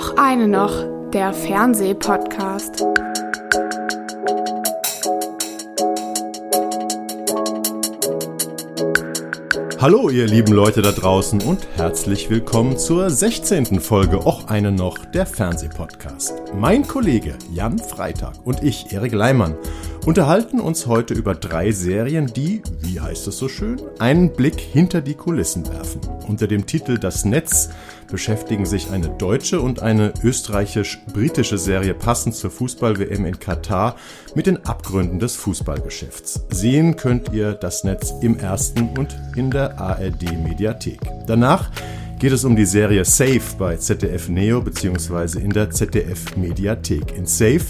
Doch eine noch, der Fernsehpodcast. Hallo ihr lieben Leute da draußen und herzlich willkommen zur 16. Folge Och eine noch, der Fernsehpodcast. Mein Kollege Jan Freitag und ich, Erik Leimann, unterhalten uns heute über 3 Serien, die, wie heißt es so schön, einen Blick hinter die Kulissen werfen. Unter dem Titel Das Netz beschäftigen sich eine deutsche und eine österreichisch-britische Serie passend zur Fußball-WM in Katar mit den Abgründen des Fußballgeschäfts. Sehen könnt ihr Das Netz im Ersten und in der ARD-Mediathek. Danach geht es um die Serie Safe bei ZDF Neo bzw. in der ZDF-Mediathek. In Safe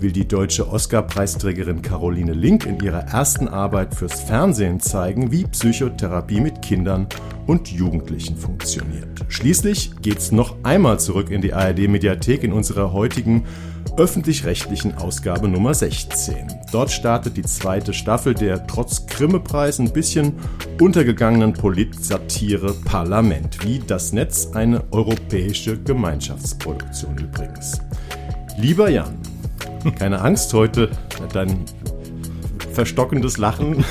will die deutsche Oscar-Preisträgerin Caroline Link in ihrer ersten Arbeit fürs Fernsehen zeigen, wie Psychotherapie mit Kindern und Jugendlichen funktioniert. Schließlich geht's noch einmal zurück in die ARD-Mediathek in unserer heutigen öffentlich-rechtlichen Ausgabe Nummer 16. Dort startet die 2. Staffel der trotz Grimme-Preis ein bisschen untergegangenen Polit-Satire Parlament, wie Das Netz, eine europäische Gemeinschaftsproduktion übrigens. Lieber Jan, keine Angst heute, dein verstockendes Lachen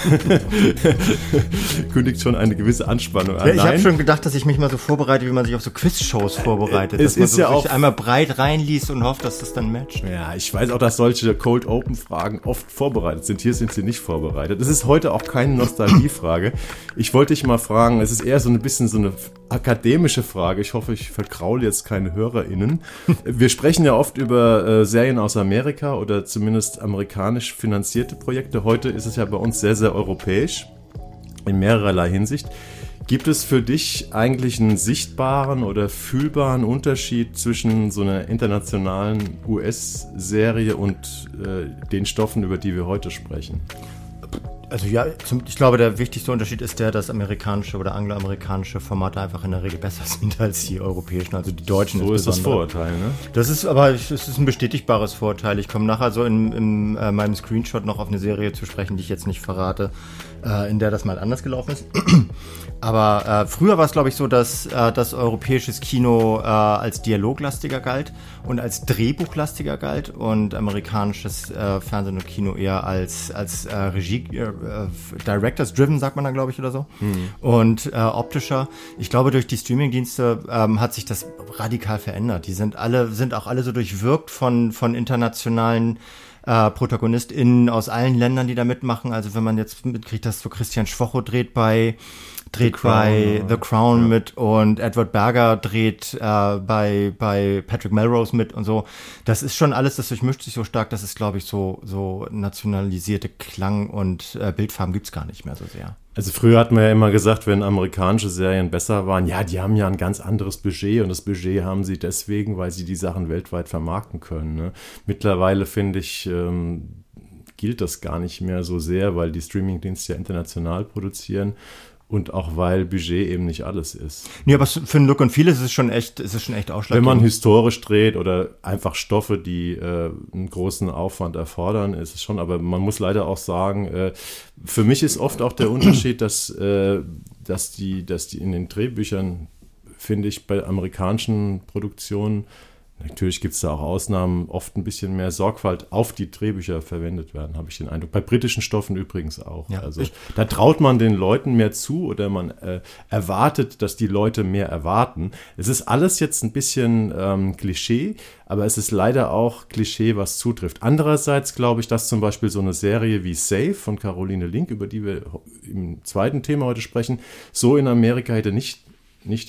kündigt schon eine gewisse Anspannung an. Ja, ich habe schon gedacht, dass ich mich mal so vorbereite, wie man sich auf so Quiz-Shows vorbereitet. Es dass man ist so ja auch einmal breit reinliest und hofft, dass das dann matcht. Ja, ich weiß auch, dass solche Cold-Open-Fragen oft vorbereitet sind. Hier sind sie nicht vorbereitet. Es ist heute auch keine Nostalgie-Frage. Ich wollte dich mal fragen, es ist eher so ein bisschen so eine akademische Frage. Ich hoffe, ich verkraule jetzt keine HörerInnen. Wir sprechen ja oft über Serien aus Amerika oder zumindest amerikanisch finanzierte Projekte. Heute ist es ja bei uns sehr, sehr europäisch in mehrererlei Hinsicht. Gibt es für dich eigentlich einen sichtbaren oder fühlbaren Unterschied zwischen so einer internationalen US-Serie und den Stoffen, über die wir heute sprechen? Also ja, ich glaube, der wichtigste Unterschied ist der, dass amerikanische oder angloamerikanische Formate einfach in der Regel besser sind als die europäischen, also die deutschen insbesondere. So ist das Vorurteil, ne? Das ist aber, es ist ein bestätigbares Vorurteil. Ich komme nachher so in meinem Screenshot noch auf eine Serie zu sprechen, die ich jetzt nicht verrate, in der das mal anders gelaufen ist. Aber früher war es, glaube ich, so, dass das europäisches Kino als dialoglastiger galt und als drehbuchlastiger galt und amerikanisches Fernsehen und Kino eher als Regie, Directors-driven, sagt man dann, glaube ich, oder so. Mhm. Und optischer. Ich glaube, durch die Streaming-Dienste hat sich das radikal verändert. Die sind auch alle so durchwirkt von internationalen ProtagonistInnen aus allen Ländern, die da mitmachen. Also wenn man jetzt mitkriegt, dass so Christian Schwocho dreht bei The Crown ja. mit und Edward Berger dreht bei Patrick Melrose mit und so. Das ist schon alles, das durchmischt sich so stark, dass es, glaube ich, so nationalisierte Klang- und Bildfarben gibt's gar nicht mehr so sehr. Also früher hat man ja immer gesagt, wenn amerikanische Serien besser waren, ja, die haben ja ein ganz anderes Budget und das Budget haben sie deswegen, weil sie die Sachen weltweit vermarkten können. Ne? Mittlerweile, finde ich, gilt das gar nicht mehr so sehr, weil die Streamingdienste ja international produzieren. Und auch weil Budget eben nicht alles ist. Nee, aber für den Look und Feel ist es schon echt ausschlaggebend. Wenn man historisch dreht oder einfach Stoffe, die einen großen Aufwand erfordern, ist es schon. Aber man muss leider auch sagen, für mich ist oft auch der Unterschied, dass die in den Drehbüchern, finde ich, bei amerikanischen Produktionen, natürlich gibt es da auch Ausnahmen, oft ein bisschen mehr Sorgfalt auf die Drehbücher verwendet werden, habe ich den Eindruck. Bei britischen Stoffen übrigens auch. Ja, also da traut man den Leuten mehr zu oder man erwartet, dass die Leute mehr erwarten. Es ist alles jetzt ein bisschen Klischee, aber es ist leider auch Klischee, was zutrifft. Andererseits glaube ich, dass zum Beispiel so eine Serie wie Safe von Caroline Link, über die wir im zweiten Thema heute sprechen, so in Amerika hätte nicht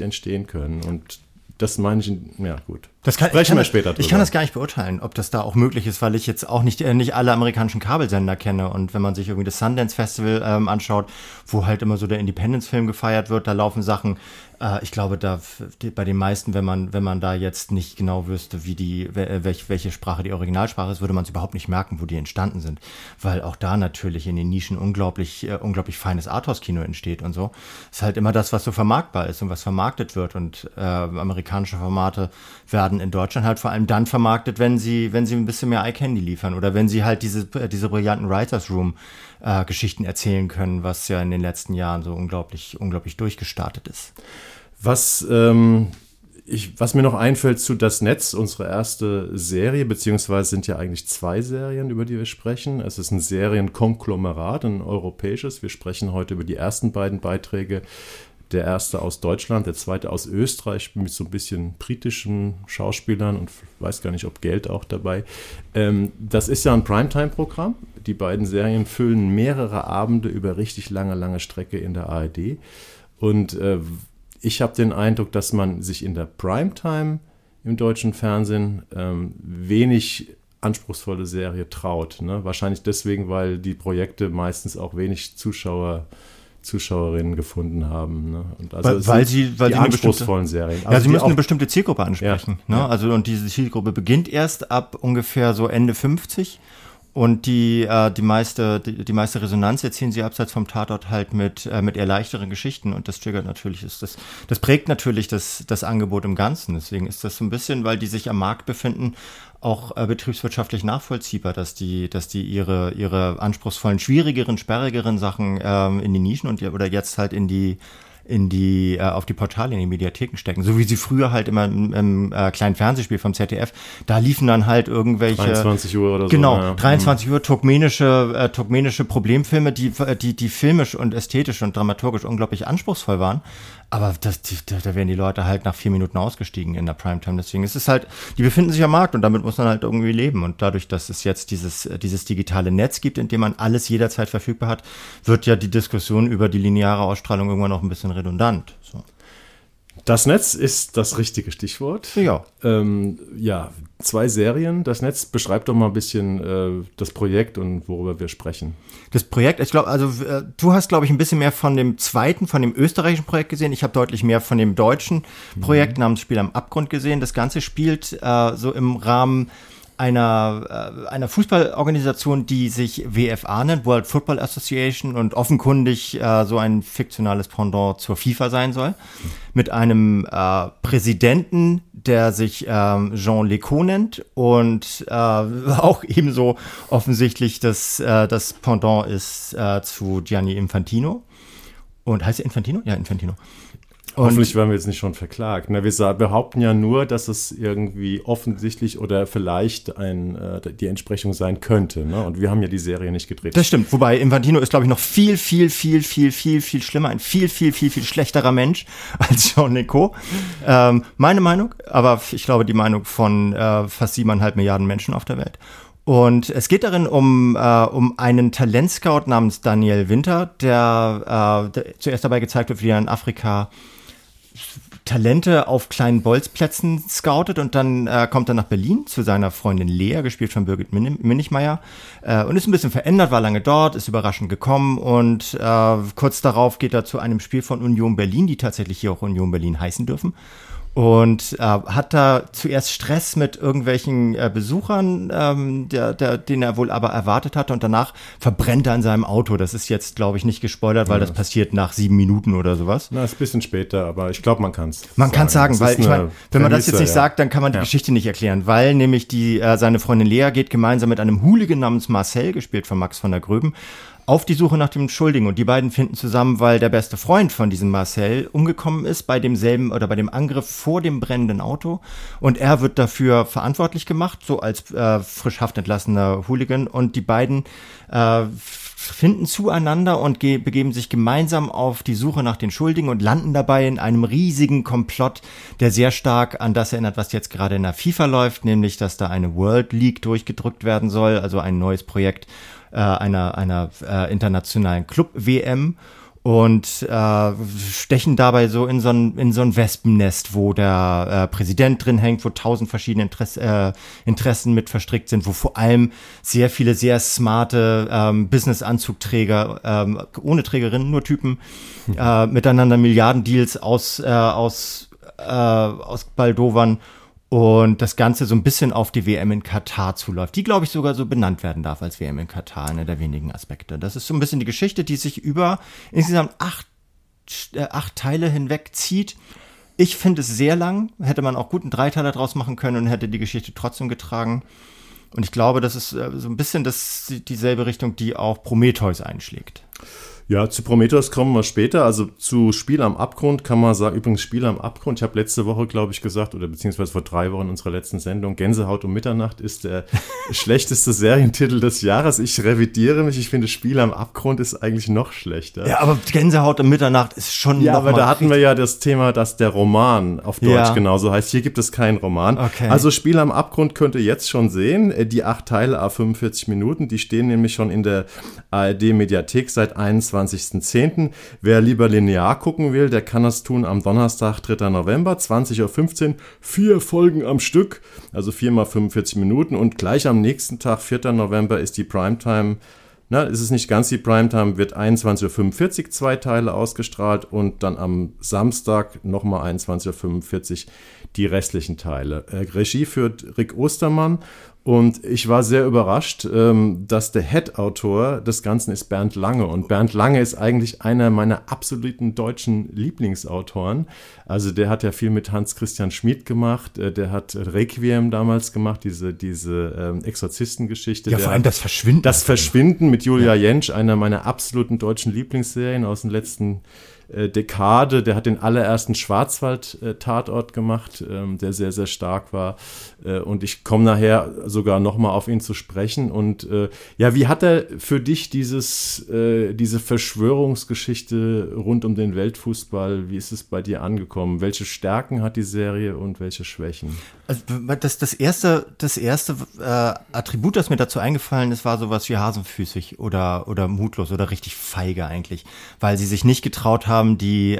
entstehen können. Und das meine ich, ja gut. Ich kann das gar nicht beurteilen, ob das da auch möglich ist, weil ich jetzt auch nicht alle amerikanischen Kabelsender kenne. Und wenn man sich irgendwie das Sundance Festival anschaut, wo halt immer so der Independence-Film gefeiert wird, da laufen Sachen. Ich glaube, da bei den meisten, wenn man da jetzt nicht genau wüsste, wie welche Sprache die Originalsprache ist, würde man es überhaupt nicht merken, wo die entstanden sind. Weil auch da natürlich in den Nischen unglaublich feines Arthouse-Kino entsteht und so. Ist halt immer das, was so vermarktbar ist und was vermarktet wird. Und amerikanische Formate werden in Deutschland halt vor allem dann vermarktet, wenn sie ein bisschen mehr Eye Candy liefern oder wenn sie halt diese brillanten Writers Room Geschichten erzählen können, was ja in den letzten Jahren so unglaublich durchgestartet ist. Was was mir noch einfällt zu Das Netz, unsere erste Serie, beziehungsweise sind ja eigentlich zwei Serien, über die wir sprechen. Es ist ein Serienkonglomerat, ein europäisches. Wir sprechen heute über die ersten beiden Beiträge. Der erste aus Deutschland, der zweite aus Österreich mit so ein bisschen britischen Schauspielern und weiß gar nicht, ob Geld auch dabei. Das ist ja ein Primetime-Programm. Die beiden Serien füllen mehrere Abende über richtig lange Strecke in der ARD. Und ich habe den Eindruck, dass man sich in der Primetime im deutschen Fernsehen wenig anspruchsvolle Serie traut. Ne? Wahrscheinlich deswegen, weil die Projekte meistens auch wenig Zuschauerinnen gefunden haben. Ne? Und also weil sie anspruchsvollen Serien. Also ja, sie müssen eine bestimmte Zielgruppe ansprechen. Ja, ne? Ja. Also und diese Zielgruppe beginnt erst ab ungefähr so Ende 50 und die meiste Resonanz erzielen sie abseits vom Tatort halt mit eher leichteren Geschichten und das triggert natürlich, das prägt natürlich das Angebot im Ganzen. Deswegen ist das so ein bisschen, weil die sich am Markt befinden, auch betriebswirtschaftlich nachvollziehbar, dass die ihre anspruchsvollen, schwierigeren, sperrigeren Sachen in die Nischen oder jetzt halt in die auf die Portale, in die Mediatheken stecken. So wie sie früher halt immer im kleinen Fernsehspiel vom ZDF, da liefen dann halt irgendwelche 23 Uhr oder so. Genau, ja. 23 Uhr turkmenische Problemfilme, die filmisch und ästhetisch und dramaturgisch unglaublich anspruchsvoll waren. Aber da wären die Leute halt nach 4 Minuten ausgestiegen in der Primetime. Deswegen ist es halt, die befinden sich am Markt und damit muss man halt irgendwie leben. Und dadurch, dass es jetzt dieses digitale Netz gibt, in dem man alles jederzeit verfügbar hat, wird ja die Diskussion über die lineare Ausstrahlung irgendwann noch ein bisschen redundant. So. Das Netz ist das richtige Stichwort. Ja. Zwei Serien. Das Netz, beschreibt doch mal ein bisschen das Projekt und worüber wir sprechen. Das Projekt, ich glaube, also du hast, glaube ich, ein bisschen mehr von dem zweiten, von dem österreichischen Projekt gesehen. Ich habe deutlich mehr von dem deutschen Projekt namens Spiel am Abgrund gesehen. Das Ganze spielt so im Rahmen einer Fußballorganisation, die sich WFA nennt, World Football Association, und offenkundig so ein fiktionales Pendant zur FIFA sein soll, mit einem Präsidenten, der sich Jean Léco nennt und auch ebenso offensichtlich das Pendant ist zu Gianni Infantino. Und heißt er Infantino? Ja, Infantino. Hoffentlich werden wir jetzt nicht schon verklagt. Na, wir behaupten ja nur, dass es irgendwie offensichtlich oder vielleicht die Entsprechung sein könnte. Ne? Und wir haben ja die Serie nicht gedreht. Das stimmt. Wobei Infantino ist, glaube ich, noch viel schlimmer. Ein viel schlechterer Mensch als Jean Léco. Meine Meinung, aber ich glaube die Meinung von fast 7,5 Milliarden Menschen auf der Welt. Und es geht darin um einen Talentscout namens Daniel Winter, der zuerst dabei gezeigt wird, wie er in Afrika Talente auf kleinen Bolzplätzen scoutet und dann kommt er nach Berlin zu seiner Freundin Lea, gespielt von Birgit Minichmayr, und ist ein bisschen verändert, war lange dort, ist überraschend gekommen und kurz darauf geht er zu einem Spiel von Union Berlin, die tatsächlich hier auch Union Berlin heißen dürfen. Und hat da zuerst Stress mit irgendwelchen Besuchern, den er wohl aber erwartet hatte. Und danach verbrennt er in seinem Auto. Das ist jetzt, glaube ich, nicht gespoilert, weil das passiert nach 7 Minuten oder sowas. Na, ist ein bisschen später, aber ich glaube, man kann es sagen. Man kann es sagen, weil ich meine, wenn man das jetzt nicht sagt, dann kann man die Geschichte nicht erklären. Weil nämlich seine Freundin Lea geht gemeinsam mit einem Hooligan namens Marcel, gespielt von Max von der Gröben, auf die Suche nach dem Schuldigen. Und die beiden finden zusammen, weil der beste Freund von diesem Marcel umgekommen ist bei dem Angriff vor dem brennenden Auto. Und er wird dafür verantwortlich gemacht, so als frisch haftentlassener Hooligan. Und die beiden finden zueinander und begeben sich gemeinsam auf die Suche nach den Schuldigen und landen dabei in einem riesigen Komplott, der sehr stark an das erinnert, was jetzt gerade in der FIFA läuft, nämlich, dass da eine World League durchgedrückt werden soll, also ein neues Projekt einer internationalen Club-WM, und stechen dabei so in so ein Wespennest, wo der Präsident drin hängt, wo 1000 verschiedene Interessen mit verstrickt sind, wo vor allem sehr viele sehr smarte Business-Anzugträger, ohne Trägerinnen, nur Typen, miteinander Milliarden-Deals aus Baldowern. Und das Ganze so ein bisschen auf die WM in Katar zuläuft, die, glaube ich, sogar so benannt werden darf als WM in Katar, einer der wenigen Aspekte. Das ist so ein bisschen die Geschichte, die sich über insgesamt acht Teile hinweg zieht. Ich finde es sehr lang, hätte man auch guten Dreiteiler draus machen können und hätte die Geschichte trotzdem getragen. Und ich glaube, das ist so ein bisschen dieselbe Richtung, die auch Prometheus einschlägt. Ja, zu Prometheus kommen wir später, also zu Spiel am Abgrund kann man sagen, übrigens Spiel am Abgrund, ich habe letzte Woche, glaube ich, gesagt, oder beziehungsweise vor 3 Wochen in unserer letzten Sendung, Gänsehaut um Mitternacht ist der schlechteste Serientitel des Jahres. Ich revidiere mich, ich finde Spiel am Abgrund ist eigentlich noch schlechter. Ja, aber Gänsehaut um Mitternacht ist schon ja, aber da hatten wir ja das Thema, dass der Roman auf Deutsch genauso heißt, hier gibt es keinen Roman. Okay. Also Spiel am Abgrund könnt ihr jetzt schon sehen, die 8 Teile à 45 Minuten, die stehen nämlich schon in der ARD-Mediathek seit 21.10. Wer lieber linear gucken will, der kann das tun am Donnerstag, 3. November, 20.15 Uhr, 4 Folgen am Stück, also 4 mal 45 Minuten, und gleich am nächsten Tag, 4. November, ist die Primetime, na, ist es nicht ganz die Primetime, wird 21.45 Uhr 2 Teile ausgestrahlt und dann am Samstag nochmal 21.45 Uhr die restlichen Teile. Regie führt Rick Ostermann. Und ich war sehr überrascht, dass der Head-Autor des Ganzen ist Bernd Lange. Und Bernd Lange ist eigentlich einer meiner absoluten deutschen Lieblingsautoren. Also der hat ja viel mit Hans-Christian Schmid gemacht. Der hat Requiem damals gemacht, diese Exorzistengeschichte. Ja, vor allem das Verschwinden. Das Verschwinden mit Julia Jentsch, einer meiner absoluten deutschen Lieblingsserien aus den letzten Dekade, der hat den allerersten Schwarzwald-Tatort gemacht, der sehr, sehr stark war, und ich komme nachher sogar nochmal auf ihn zu sprechen. Und ja, wie hat er für dich diese Verschwörungsgeschichte rund um den Weltfußball, wie ist es bei dir angekommen? Welche Stärken hat die Serie und welche Schwächen? Also das erste Attribut, das mir dazu eingefallen ist, war sowas wie hasenfüßig oder mutlos oder richtig feige eigentlich, weil sie sich nicht getraut haben, die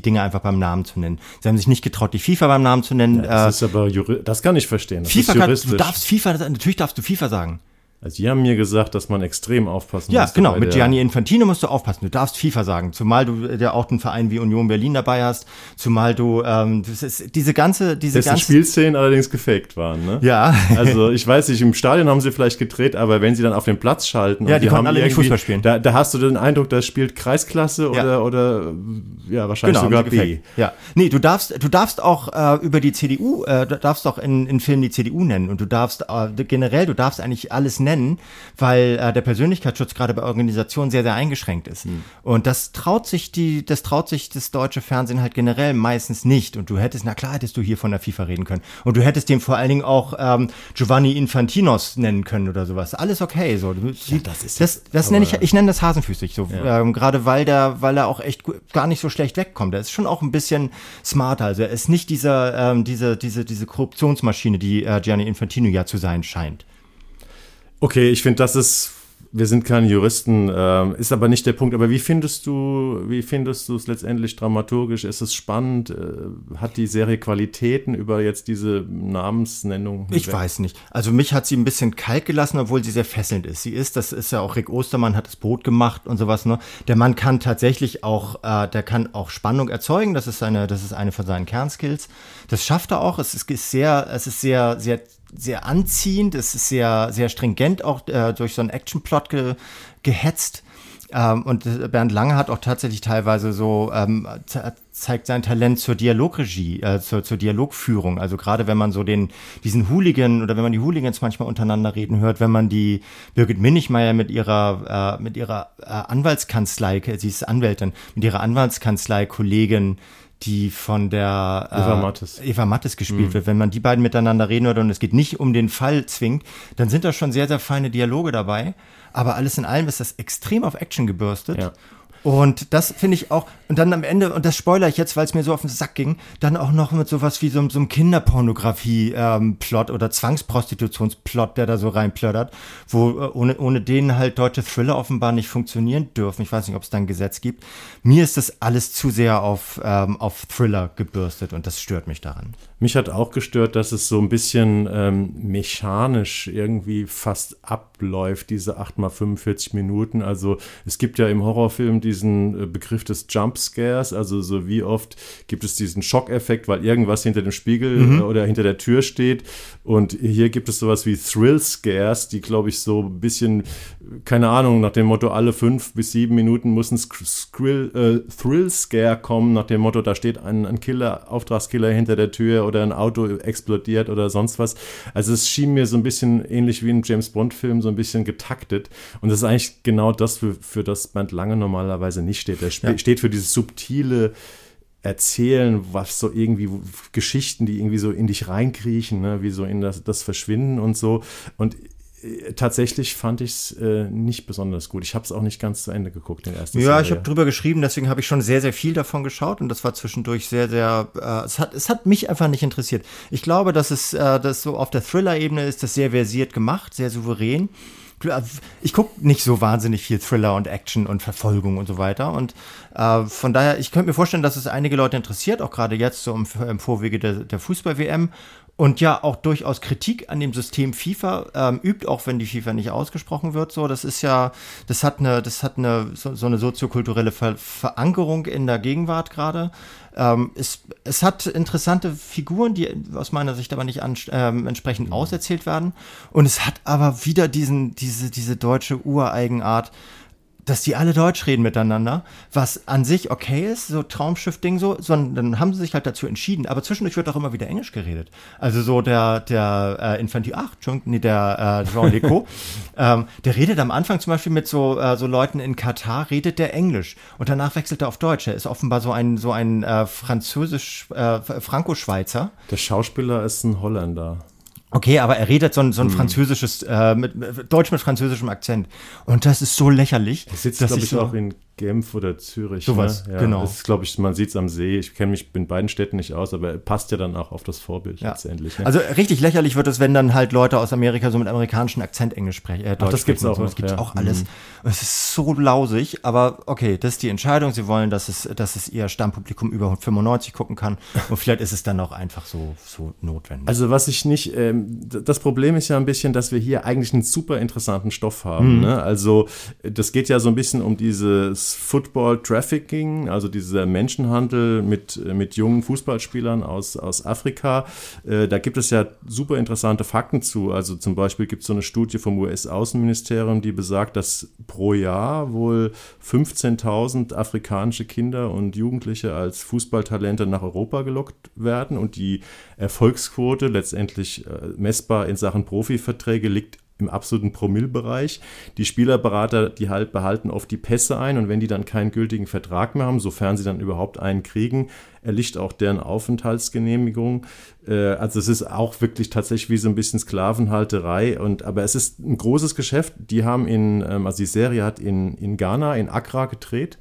Dinge einfach beim Namen zu nennen. Sie haben sich nicht getraut, die FIFA beim Namen zu nennen. Ja, das ist aber das kann ich verstehen. Das FIFA ist juristisch. Natürlich darfst du FIFA sagen. Also die haben mir gesagt, dass man extrem aufpassen muss. Ja, genau, mit Gianni Infantino musst du aufpassen. Du darfst FIFA sagen, zumal du ja auch einen Verein wie Union Berlin dabei hast, zumal du das ist diese ganze Spielszenen allerdings gefaked waren, ne? Ja. Also ich weiß nicht, im Stadion haben sie vielleicht gedreht, aber wenn sie dann auf den Platz schalten, ja, und die konnten alle nicht Fußball spielen. Da hast du den Eindruck, das spielt Kreisklasse oder ja, wahrscheinlich sogar B. Ja. Nee, du darfst auch über die CDU, darfst auch in Filmen die CDU nennen, und du darfst generell, du darfst eigentlich alles nennen, weil der Persönlichkeitsschutz gerade bei Organisationen sehr, sehr eingeschränkt ist. Mhm. Und das traut sich das deutsche Fernsehen halt generell meistens nicht. Und hättest du hier von der FIFA reden können. Und du hättest dem vor allen Dingen auch Giovanni Infantinos nennen können oder sowas. Alles okay. So. Ja, ich nenne das hasenfüßig so. Ja. Gerade weil er auch echt gar nicht so schlecht wegkommt. Er ist schon auch ein bisschen smarter. Also er ist nicht diese Korruptionsmaschine, die Gianni Infantino ja zu sein scheint. Okay, ich finde, wir sind keine Juristen, ist aber nicht der Punkt. Aber wie findest du es letztendlich dramaturgisch? Ist es spannend? Hat die Serie Qualitäten über jetzt diese Namensnennung hinweg? Ich weiß nicht. Also mich hat sie ein bisschen kalt gelassen, obwohl sie sehr fesselnd ist. Das ist ja auch Rick Ostermann, hat das Boot gemacht und sowas, ne? Der Mann kann tatsächlich auch, der kann auch Spannung erzeugen. Das ist eine von seinen Kernskills. Das schafft er auch. Es ist sehr anziehend, es ist sehr, sehr stringent auch durch so einen Action-Plot gehetzt. Und Bernd Lange hat auch tatsächlich teilweise so, zeigt sein Talent zur Dialogregie, zur Dialogführung. Also gerade wenn man so diesen Hooligan oder wenn man die Hooligans manchmal untereinander reden hört, wenn man die Birgit Minichmayr mit ihrer Anwaltskanzlei, sie ist Anwältin, mit ihrer Anwaltskanzlei-Kollegin, die von der Eva Mattes gespielt wird. Wenn man die beiden miteinander reden würde und es geht nicht um den Fall zwingend, dann sind da schon sehr, sehr feine Dialoge dabei. Aber alles in allem ist das extrem auf Action gebürstet. Ja. Und das finde ich auch, und dann am Ende, und das spoilere ich jetzt, weil es mir so auf den Sack ging, dann auch noch mit sowas wie so einem Kinderpornografie-Plot oder Zwangsprostitutionsplot, der da so reinplördert, wo ohne den halt deutsche Thriller offenbar nicht funktionieren dürfen. Ich weiß nicht, ob es da ein Gesetz gibt. Mir ist das alles zu sehr auf Thriller gebürstet, und das stört mich daran. Mich hat auch gestört, dass es so ein bisschen mechanisch irgendwie fast abläuft, diese 8 mal 45 Minuten. Also es gibt ja im Horrorfilm diesen Begriff des Jumpscares, also so wie oft gibt es diesen Schockeffekt, weil irgendwas hinter dem Spiegel oder hinter der Tür steht. Und hier gibt es sowas wie Thrill-Scares, die, glaube ich, so ein bisschen, keine Ahnung, nach dem Motto, alle 5 bis 7 Minuten muss ein Thrill-Scare kommen, nach dem Motto, da steht ein Killer, Auftragskiller hinter der Tür oder ein Auto explodiert oder sonst was. Also es schien mir so ein bisschen ähnlich wie im James-Bond-Film, so so ein bisschen getaktet. Und das ist eigentlich genau das, für das Bernd Lange normalerweise nicht steht. Er steht für dieses subtile Erzählen, was so irgendwie Geschichten, die irgendwie so in dich reinkriechen, ne? Wie so in das Verschwinden und so. Und tatsächlich fand ich es nicht besonders gut. Ich habe es auch nicht ganz zu Ende geguckt, den ersten Serie. Ja, ich habe drüber geschrieben, deswegen habe ich schon sehr, sehr viel davon geschaut und das war zwischendurch sehr, sehr, es hat mich einfach nicht interessiert. Ich glaube, dass es das so auf der Thriller-Ebene ist, das sehr versiert gemacht, sehr souverän. Ich gucke nicht so wahnsinnig viel Thriller und Action und Verfolgung und so weiter und von daher, ich könnte mir vorstellen, dass es einige Leute interessiert, auch gerade jetzt so im Vorwege der Fußball-WM. Und ja, auch durchaus Kritik an dem System FIFA übt, auch wenn die FIFA nicht ausgesprochen wird. So, das ist ja, das hat eine soziokulturelle Verankerung in der Gegenwart gerade. Es hat interessante Figuren, die aus meiner Sicht aber nicht entsprechend auserzählt werden. Und es hat aber wieder diese deutsche Ureigenart, dass die alle Deutsch reden miteinander, was an sich okay ist, so Traumschiff-Ding so, sondern dann haben sie sich halt dazu entschieden. Aber zwischendurch wird auch immer wieder Englisch geredet. Also so der Infantino, der Jean Léco, der redet am Anfang zum Beispiel mit so Leuten in Katar, redet der Englisch und danach wechselt er auf Deutsch. Er ist offenbar so ein Franco-Schweizer. Der Schauspieler ist ein Holländer. Okay, aber er redet so ein französisches, Deutsch mit französischem Akzent. Und das ist so lächerlich. Er sitzt, glaube ich, auch in Genf oder Zürich. Sowas, ne? Ja, genau. Das ist, glaube ich, man sieht es am See. Ich kenne mich in beiden Städten nicht aus, aber er passt ja dann auch auf das Vorbild letztendlich. Ne? Also richtig lächerlich wird es, wenn dann halt Leute aus Amerika so mit amerikanischem Akzent Englisch sprechen. Deutsch das gibt es auch. Das gibt es auch alles. Und es ist so lausig, aber okay, das ist die Entscheidung. Sie wollen, dass es ihr Stammpublikum über 95 gucken kann. Und vielleicht ist es dann auch einfach so notwendig. Also was ich nicht... das Problem ist ja ein bisschen, dass wir hier eigentlich einen super interessanten Stoff haben. Mhm. Ne? Also das geht ja so ein bisschen um dieses Football-Trafficking, also dieser Menschenhandel mit jungen Fußballspielern aus Afrika. Da gibt es ja super interessante Fakten zu. Also zum Beispiel gibt es so eine Studie vom US-Außenministerium, die besagt, dass pro Jahr wohl 15.000 afrikanische Kinder und Jugendliche als Fußballtalente nach Europa gelockt werden und die Erfolgsquote letztendlich messbar in Sachen Profiverträge liegt im absoluten Promillebereich. Die Spielerberater, die halt behalten oft die Pässe ein und wenn die dann keinen gültigen Vertrag mehr haben, sofern sie dann überhaupt einen kriegen, erlischt auch deren Aufenthaltsgenehmigung. Also es ist auch wirklich tatsächlich wie so ein bisschen Sklavenhalterei. Aber es ist ein großes Geschäft. Die Serie hat in Ghana, in Accra gedreht.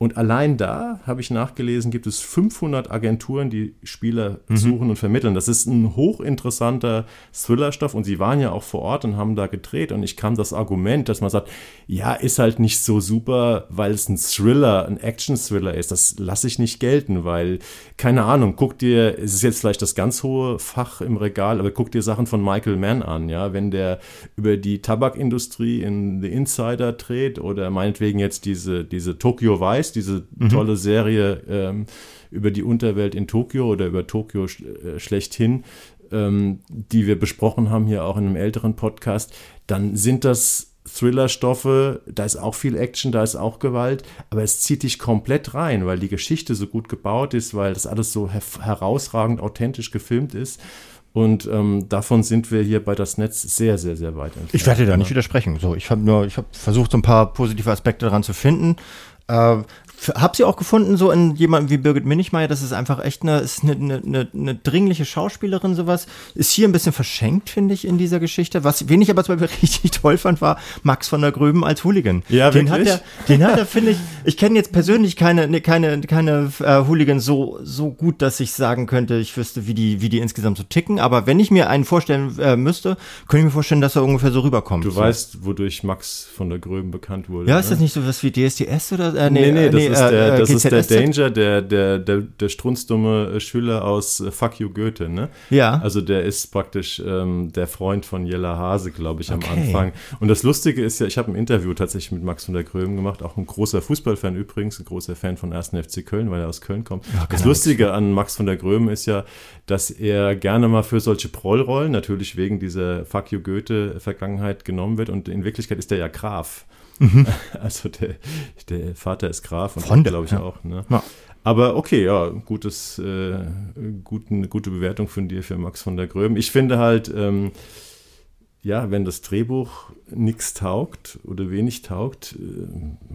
Und allein da, habe ich nachgelesen, gibt es 500 Agenturen, die Spieler suchen und vermitteln. Das ist ein hochinteressanter Thrillerstoff und sie waren ja auch vor Ort und haben da gedreht und ich kam das Argument, dass man sagt, ja, ist halt nicht so super, weil es ein Thriller, ein Action-Thriller ist. Das lasse ich nicht gelten, weil, keine Ahnung, guck dir, es ist jetzt vielleicht das ganz hohe Fach im Regal, aber guck dir Sachen von Michael Mann an, ja, wenn der über die Tabakindustrie in The Insider dreht oder meinetwegen jetzt diese Tokyo Vice, diese tolle Serie über die Unterwelt in Tokio oder über Tokio schlechthin, die wir besprochen haben hier auch in einem älteren Podcast, dann sind das Thriller-Stoffe, da ist auch viel Action, da ist auch Gewalt, aber es zieht dich komplett rein, weil die Geschichte so gut gebaut ist, weil das alles so herausragend authentisch gefilmt ist. Und davon sind wir hier bei Das Netz sehr, sehr, sehr weit entfernt. Ich werde dir da nicht widersprechen. So, ich habe versucht, so ein paar positive Aspekte daran zu finden. Hab sie auch gefunden, so in jemandem wie Birgit Minichmayr, das ist einfach echt eine dringliche Schauspielerin, sowas. Ist hier ein bisschen verschenkt, finde ich, in dieser Geschichte. Wen ich aber zum Beispiel richtig toll fand, war Max von der Gröben als Hooligan. Ja, den hat er, finde ich, ich kenne jetzt persönlich keine Hooligans so gut, dass ich sagen könnte, ich wüsste, wie die insgesamt so ticken. Aber wenn ich mir einen vorstellen müsste, könnte ich mir vorstellen, dass er ungefähr so rüberkommt. Du weißt, wodurch Max von der Gröben bekannt wurde. Ja, ne? Ist das nicht so was wie DSDS oder? Das ist der Danger, der strunzdumme Schüler aus Fuck You Goethe, ne? Ja. Also der ist praktisch der Freund von Jella Haase, glaube ich, am Anfang. Und das Lustige ist ja, ich habe ein Interview tatsächlich mit Max von der Gröben gemacht, auch ein großer Fußballfan übrigens, ein großer Fan von 1. FC Köln, weil er aus Köln kommt. Ja, das Lustige an Max von der Gröben ist ja, dass er gerne mal für solche Prollrollen, natürlich wegen dieser Fuck You Goethe-Vergangenheit genommen wird und in Wirklichkeit ist er ja Graf. Mhm. Also der Vater ist Graf und glaube ich auch. Ne? Ja. Aber okay, ja, gute Bewertung von dir für Max von der Gröben. Ich finde halt, ja, wenn das Drehbuch nichts taugt oder wenig taugt,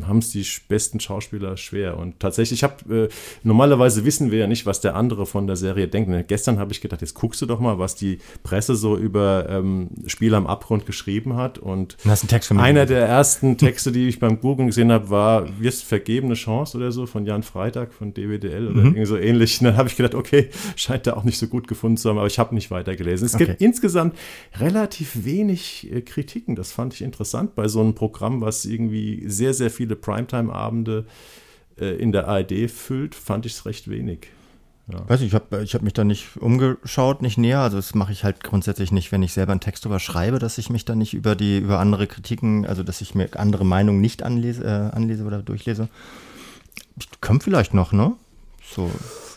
haben es die besten Schauspieler schwer. Und tatsächlich, ich habe normalerweise wissen wir ja nicht, was der andere von der Serie denkt. Und gestern habe ich gedacht, jetzt guckst du doch mal, was die Presse so über Spiel am Abgrund geschrieben hat. Und hast einen Text von mir einer der ersten Texte, die ich beim Googlen gesehen habe, war "Wirst vergebene Chance" oder so von Jan Freitag von DWDL oder irgendwie so ähnlich. Und dann habe ich gedacht, okay, scheint da auch nicht so gut gefunden zu haben, aber ich habe nicht weitergelesen. Es gibt insgesamt relativ wenig Kritiken, das fand ich interessant bei so einem Programm, was irgendwie sehr, sehr viele Primetime-Abende in der ARD füllt, fand ich es recht wenig. Ja. Weiß nicht, ich hab mich da nicht umgeschaut, nicht näher, also das mache ich halt grundsätzlich nicht, wenn ich selber einen Text drüber schreibe, dass ich mich da nicht über andere Kritiken, also dass ich mir andere Meinungen nicht anlese oder durchlese. Kommt vielleicht noch, ne? So.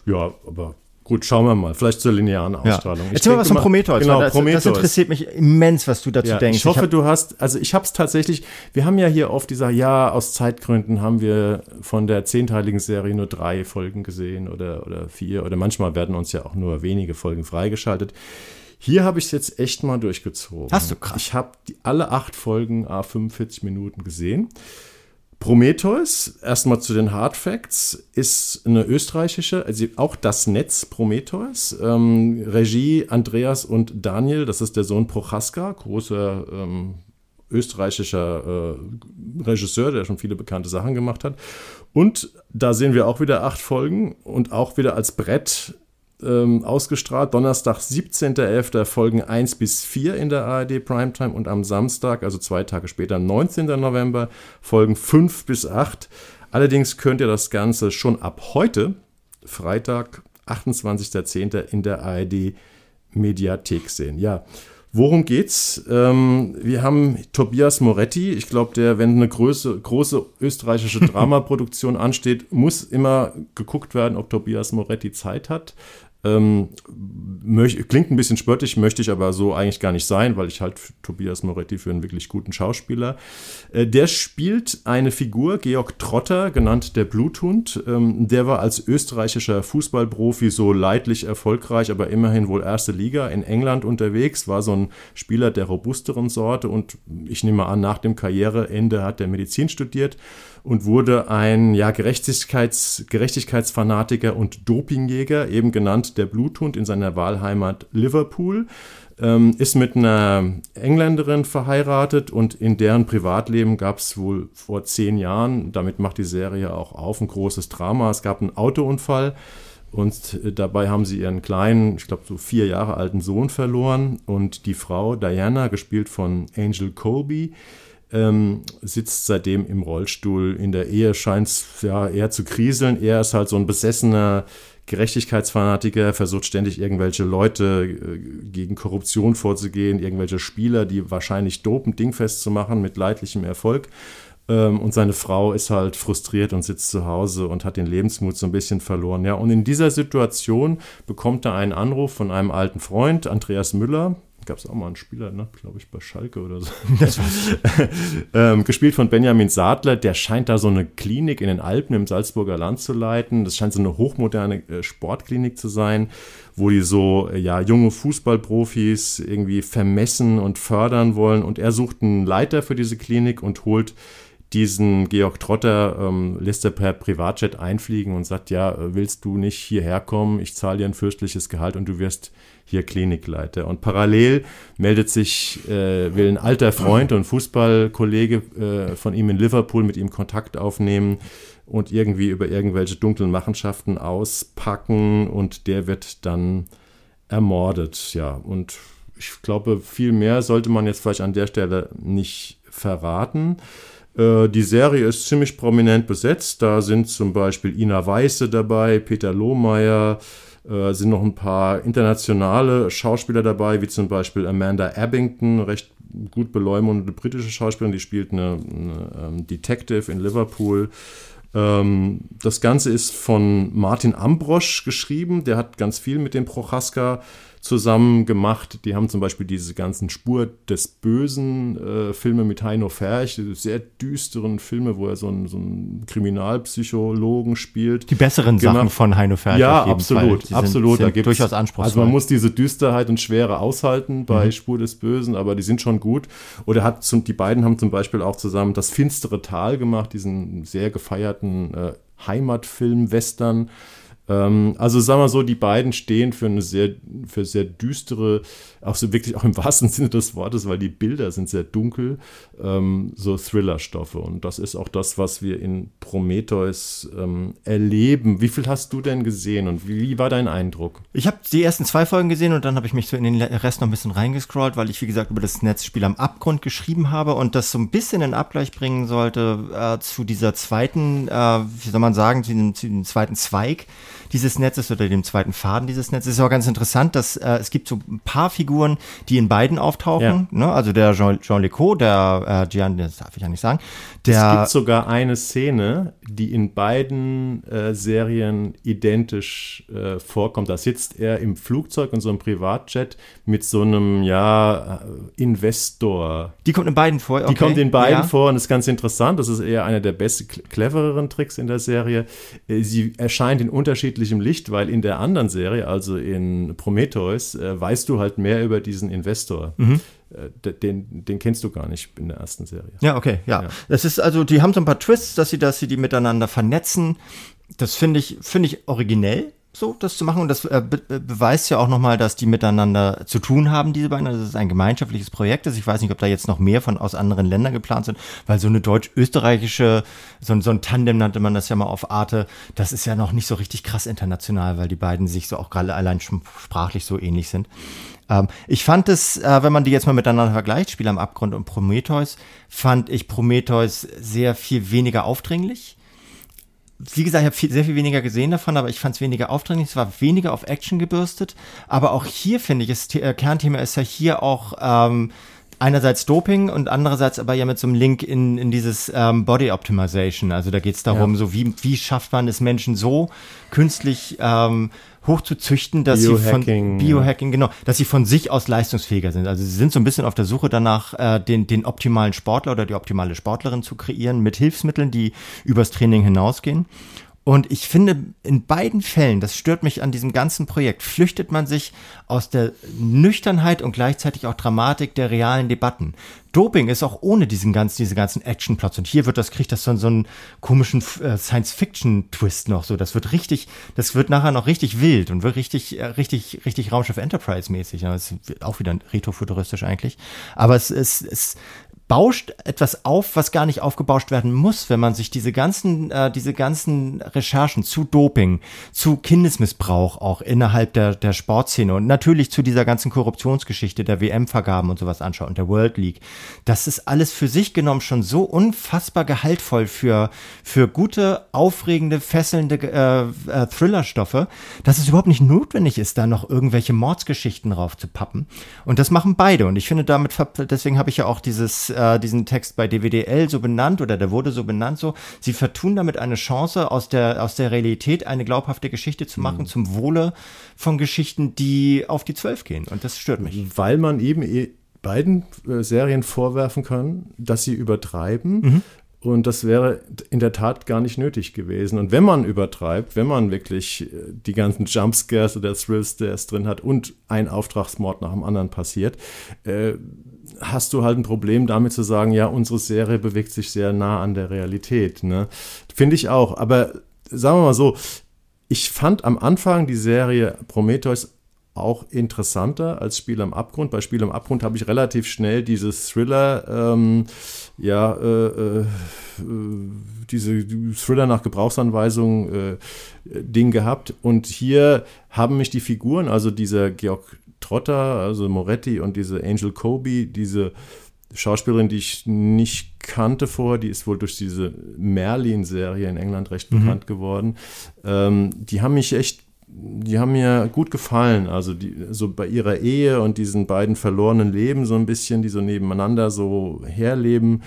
Ja, aber gut, schauen wir mal. Vielleicht zur linearen Ausstrahlung. Ja. Erzähl mal was von Prometheus. Genau, Prometheus. Das interessiert mich immens, was du dazu denkst. Ich hoffe, ich habe es tatsächlich, wir haben ja hier oft gesagt, ja, aus Zeitgründen haben wir von der 10-teiligen Serie nur 3 Folgen gesehen oder 4 oder manchmal werden uns ja auch nur wenige Folgen freigeschaltet. Hier habe ich es jetzt echt mal durchgezogen. Hast du krass. Ich habe alle 8 Folgen à 45 Minuten gesehen. Prometheus, erstmal zu den Hard Facts, ist eine österreichische, also auch das Netz Prometheus, Regie Andreas und Daniel, das ist der Sohn Prochaska, großer österreichischer Regisseur, der schon viele bekannte Sachen gemacht hat. Und da sehen wir auch wieder 8 Folgen und auch wieder als Brett ausgestrahlt. Donnerstag, 17.11. Folgen 1-4 in der ARD Primetime und am Samstag, also 2 Tage später, am 19. November, Folgen 5-8. Allerdings könnt ihr das Ganze schon ab heute, Freitag, 28.10. in der ARD Mediathek sehen. Ja, worum geht's? Wir haben Tobias Moretti. Ich glaube, wenn eine große österreichische Dramaproduktion ansteht, muss immer geguckt werden, ob Tobias Moretti Zeit hat. Klingt ein bisschen spöttisch, möchte ich aber so eigentlich gar nicht sein, weil ich halt Tobias Moretti für einen wirklich guten Schauspieler. Der spielt eine Figur, Georg Trotter, genannt der Bluthund. Der war als österreichischer Fußballprofi so leidlich erfolgreich, aber immerhin wohl erste Liga in England unterwegs, war so ein Spieler der robusteren Sorte und ich nehme an, nach dem Karriereende hat er Medizin studiert und wurde ein Gerechtigkeitsfanatiker und Dopingjäger, eben genannt der Bluthund in seiner Wahlheimat Liverpool, ist mit einer Engländerin verheiratet und in deren Privatleben gab es wohl vor 10 Jahren, damit macht die Serie auch auf, ein großes Drama. Es gab einen Autounfall und dabei haben sie ihren kleinen, ich glaube so 4 Jahre alten Sohn verloren und die Frau Diana, gespielt von Angel Coulby, sitzt seitdem im Rollstuhl. In der Ehe scheint es ja eher zu kriseln. Er ist halt so ein besessener Gerechtigkeitsfanatiker, versucht ständig irgendwelche Leute gegen Korruption vorzugehen, irgendwelche Spieler, die wahrscheinlich dopen, dingfest zu machen mit leidlichem Erfolg. Und seine Frau ist halt frustriert und sitzt zu Hause und hat den Lebensmut so ein bisschen verloren. Ja, und in dieser Situation bekommt er einen Anruf von einem alten Freund, Andreas Müller. Gab es auch mal einen Spieler, ne? Glaube ich, bei Schalke oder so. Gespielt von Benjamin Sadler, der scheint da so eine Klinik in den Alpen im Salzburger Land zu leiten. Das scheint so eine hochmoderne Sportklinik zu sein, wo die so junge Fußballprofis irgendwie vermessen und fördern wollen. Und er sucht einen Leiter für diese Klinik und holt diesen Georg Trotter, lässt er per Privatjet einfliegen und sagt, ja, willst du nicht hierher kommen? Ich zahle dir ein fürstliches Gehalt und du wirst hier Klinikleiter. Und parallel meldet sich, will ein alter Freund und Fußballkollege von ihm in Liverpool mit ihm Kontakt aufnehmen und irgendwie über irgendwelche dunklen Machenschaften auspacken und der wird dann ermordet. Ja, und ich glaube, viel mehr sollte man jetzt vielleicht an der Stelle nicht verraten. Die Serie ist ziemlich prominent besetzt. Da sind zum Beispiel Ina Weiße dabei, Peter Lohmeier, sind noch ein paar internationale Schauspieler dabei, wie zum Beispiel Amanda Abington, recht gut beleumundete britische Schauspielerin, die spielt eine Detective in Liverpool. Das Ganze ist von Martin Ambrosch geschrieben, der hat ganz viel mit dem Prochaska zusammen gemacht. Die haben zum Beispiel diese ganzen Spur des Bösen Filme mit Heino Ferch, diese sehr düsteren Filme, wo er so einen Kriminalpsychologen spielt. Die besseren Sachen von Heino Ferch. Ja, absolut. Die sind durchaus anspruchsvoll. Also man muss diese Düsterheit und Schwere aushalten bei Spur des Bösen, aber die sind schon gut. Oder die beiden haben zum Beispiel auch zusammen das finstere Tal gemacht, diesen sehr gefeierten Heimatfilm, Western. Also sagen wir so, die beiden stehen für sehr düstere, auch so wirklich auch im wahrsten Sinne des Wortes, weil die Bilder sind sehr dunkel, so Thriller-Stoffe. Und das ist auch das, was wir in Prometheus erleben. Wie viel hast du denn gesehen und wie war dein Eindruck? Ich habe die ersten 2 Folgen gesehen und dann habe ich mich so in den Rest noch ein bisschen reingescrollt, weil ich, wie gesagt, über das Netz Spiel am Abgrund geschrieben habe und das so ein bisschen in Abgleich bringen sollte zu dieser zweiten, wie soll man sagen, zu dem zweiten Zweig dieses Netzes oder dem zweiten Faden dieses Netzes. Es ist auch ganz interessant, dass es gibt so ein paar Figuren, die in beiden auftauchen. Ja. Ne? Also der Jean Léco, der Gianni, das darf ich ja nicht sagen. Es gibt sogar eine Szene, die in beiden Serien identisch vorkommt. Da sitzt er im Flugzeug in so einem Privatjet mit so einem Investor. Die kommt in beiden vor? Okay. Die kommt in beiden vor und ist ganz interessant. Das ist eher einer der besten, clevereren Tricks in der Serie. Sie erscheint in unterschiedlichem Licht, weil in der anderen Serie, also in Prometheus, weißt du halt mehr über diesen Investor. Mhm. Den kennst du gar nicht in der ersten Serie. Ja, okay, ja. Das ist also, die haben so ein paar Twists, dass sie die miteinander vernetzen. Das finde ich originell, so das zu machen. Und das beweist ja auch nochmal, dass die miteinander zu tun haben, diese beiden. Also das ist ein gemeinschaftliches Projekt. Also ich weiß nicht, ob da jetzt noch mehr von aus anderen Ländern geplant sind, weil so eine deutsch-österreichische, so ein Tandem nannte man das ja mal auf Arte, das ist ja noch nicht so richtig krass international, weil die beiden sich so auch gerade allein schon sprachlich so ähnlich sind. Ich fand es, wenn man die jetzt mal miteinander vergleicht, Spiel am Abgrund und Prometheus, fand ich Prometheus sehr viel weniger aufdringlich. Wie gesagt, ich habe sehr viel weniger gesehen davon, aber ich fand es weniger aufdringlich, es war weniger auf Action gebürstet. Aber auch hier, finde ich, das Kernthema ist ja hier auch einerseits Doping und andererseits aber ja mit so einem Link in dieses Body Optimization. Also da geht es darum, so wie schafft man es Menschen so künstlich hoch zu züchten, dass dass sie von sich aus leistungsfähiger sind. Also sie sind so ein bisschen auf der Suche danach, den optimalen Sportler oder die optimale Sportlerin zu kreieren mit Hilfsmitteln, die übers Training hinausgehen. Und ich finde, in beiden Fällen, das stört mich an diesem ganzen Projekt, flüchtet man sich aus der Nüchternheit und gleichzeitig auch Dramatik der realen Debatten. Doping ist auch ohne diese ganzen Action-Plots. Und hier kriegt das so einen komischen Science-Fiction-Twist noch so. Das wird nachher noch richtig wild und wird richtig Raumschiff Enterprise-mäßig. Ja, das ist auch wieder retrofuturistisch eigentlich. Aber es bauscht etwas auf, was gar nicht aufgebauscht werden muss, wenn man sich diese ganzen Recherchen zu Doping, zu Kindesmissbrauch auch innerhalb der Sportszene und natürlich zu dieser ganzen Korruptionsgeschichte der WM-Vergaben und sowas anschaut und der World League. Das ist alles für sich genommen schon so unfassbar gehaltvoll für gute, aufregende, fesselnde Thrillerstoffe, dass es überhaupt nicht notwendig ist, da noch irgendwelche Mordsgeschichten raufzupappen. Und das machen beide. Und ich finde, deswegen habe ich ja auch diesen Text bei DWDL so benannt oder der wurde so benannt, so. Sie vertun damit eine Chance, aus der Realität eine glaubhafte Geschichte zu machen, zum Wohle von Geschichten, die auf die 12 gehen. Und das stört mich. Weil man eben beiden Serien vorwerfen kann, dass sie übertreiben. Mhm. Und das wäre in der Tat gar nicht nötig gewesen. Und wenn man übertreibt, wenn man wirklich die ganzen Jumpscares oder Thrillscares drin hat und ein Auftragsmord nach dem anderen passiert, hast du halt ein Problem damit zu sagen, ja, unsere Serie bewegt sich sehr nah an der Realität. Ne? Finde ich auch. Aber sagen wir mal so, ich fand am Anfang die Serie Prometheus auch interessanter als Spiel am Abgrund. Bei Spiel am Abgrund habe ich relativ schnell dieses Thriller, diese Thriller nach Gebrauchsanweisung Ding gehabt. Und hier haben mich die Figuren, also dieser Georg Trotter, also Moretti und diese Angel Coulby, diese Schauspielerin, die ich nicht kannte vorher, die ist wohl durch diese Merlin-Serie in England recht bekannt geworden. Die haben mir gut gefallen, also so bei ihrer Ehe und diesen beiden verlorenen Leben so ein bisschen, die so nebeneinander so herleben,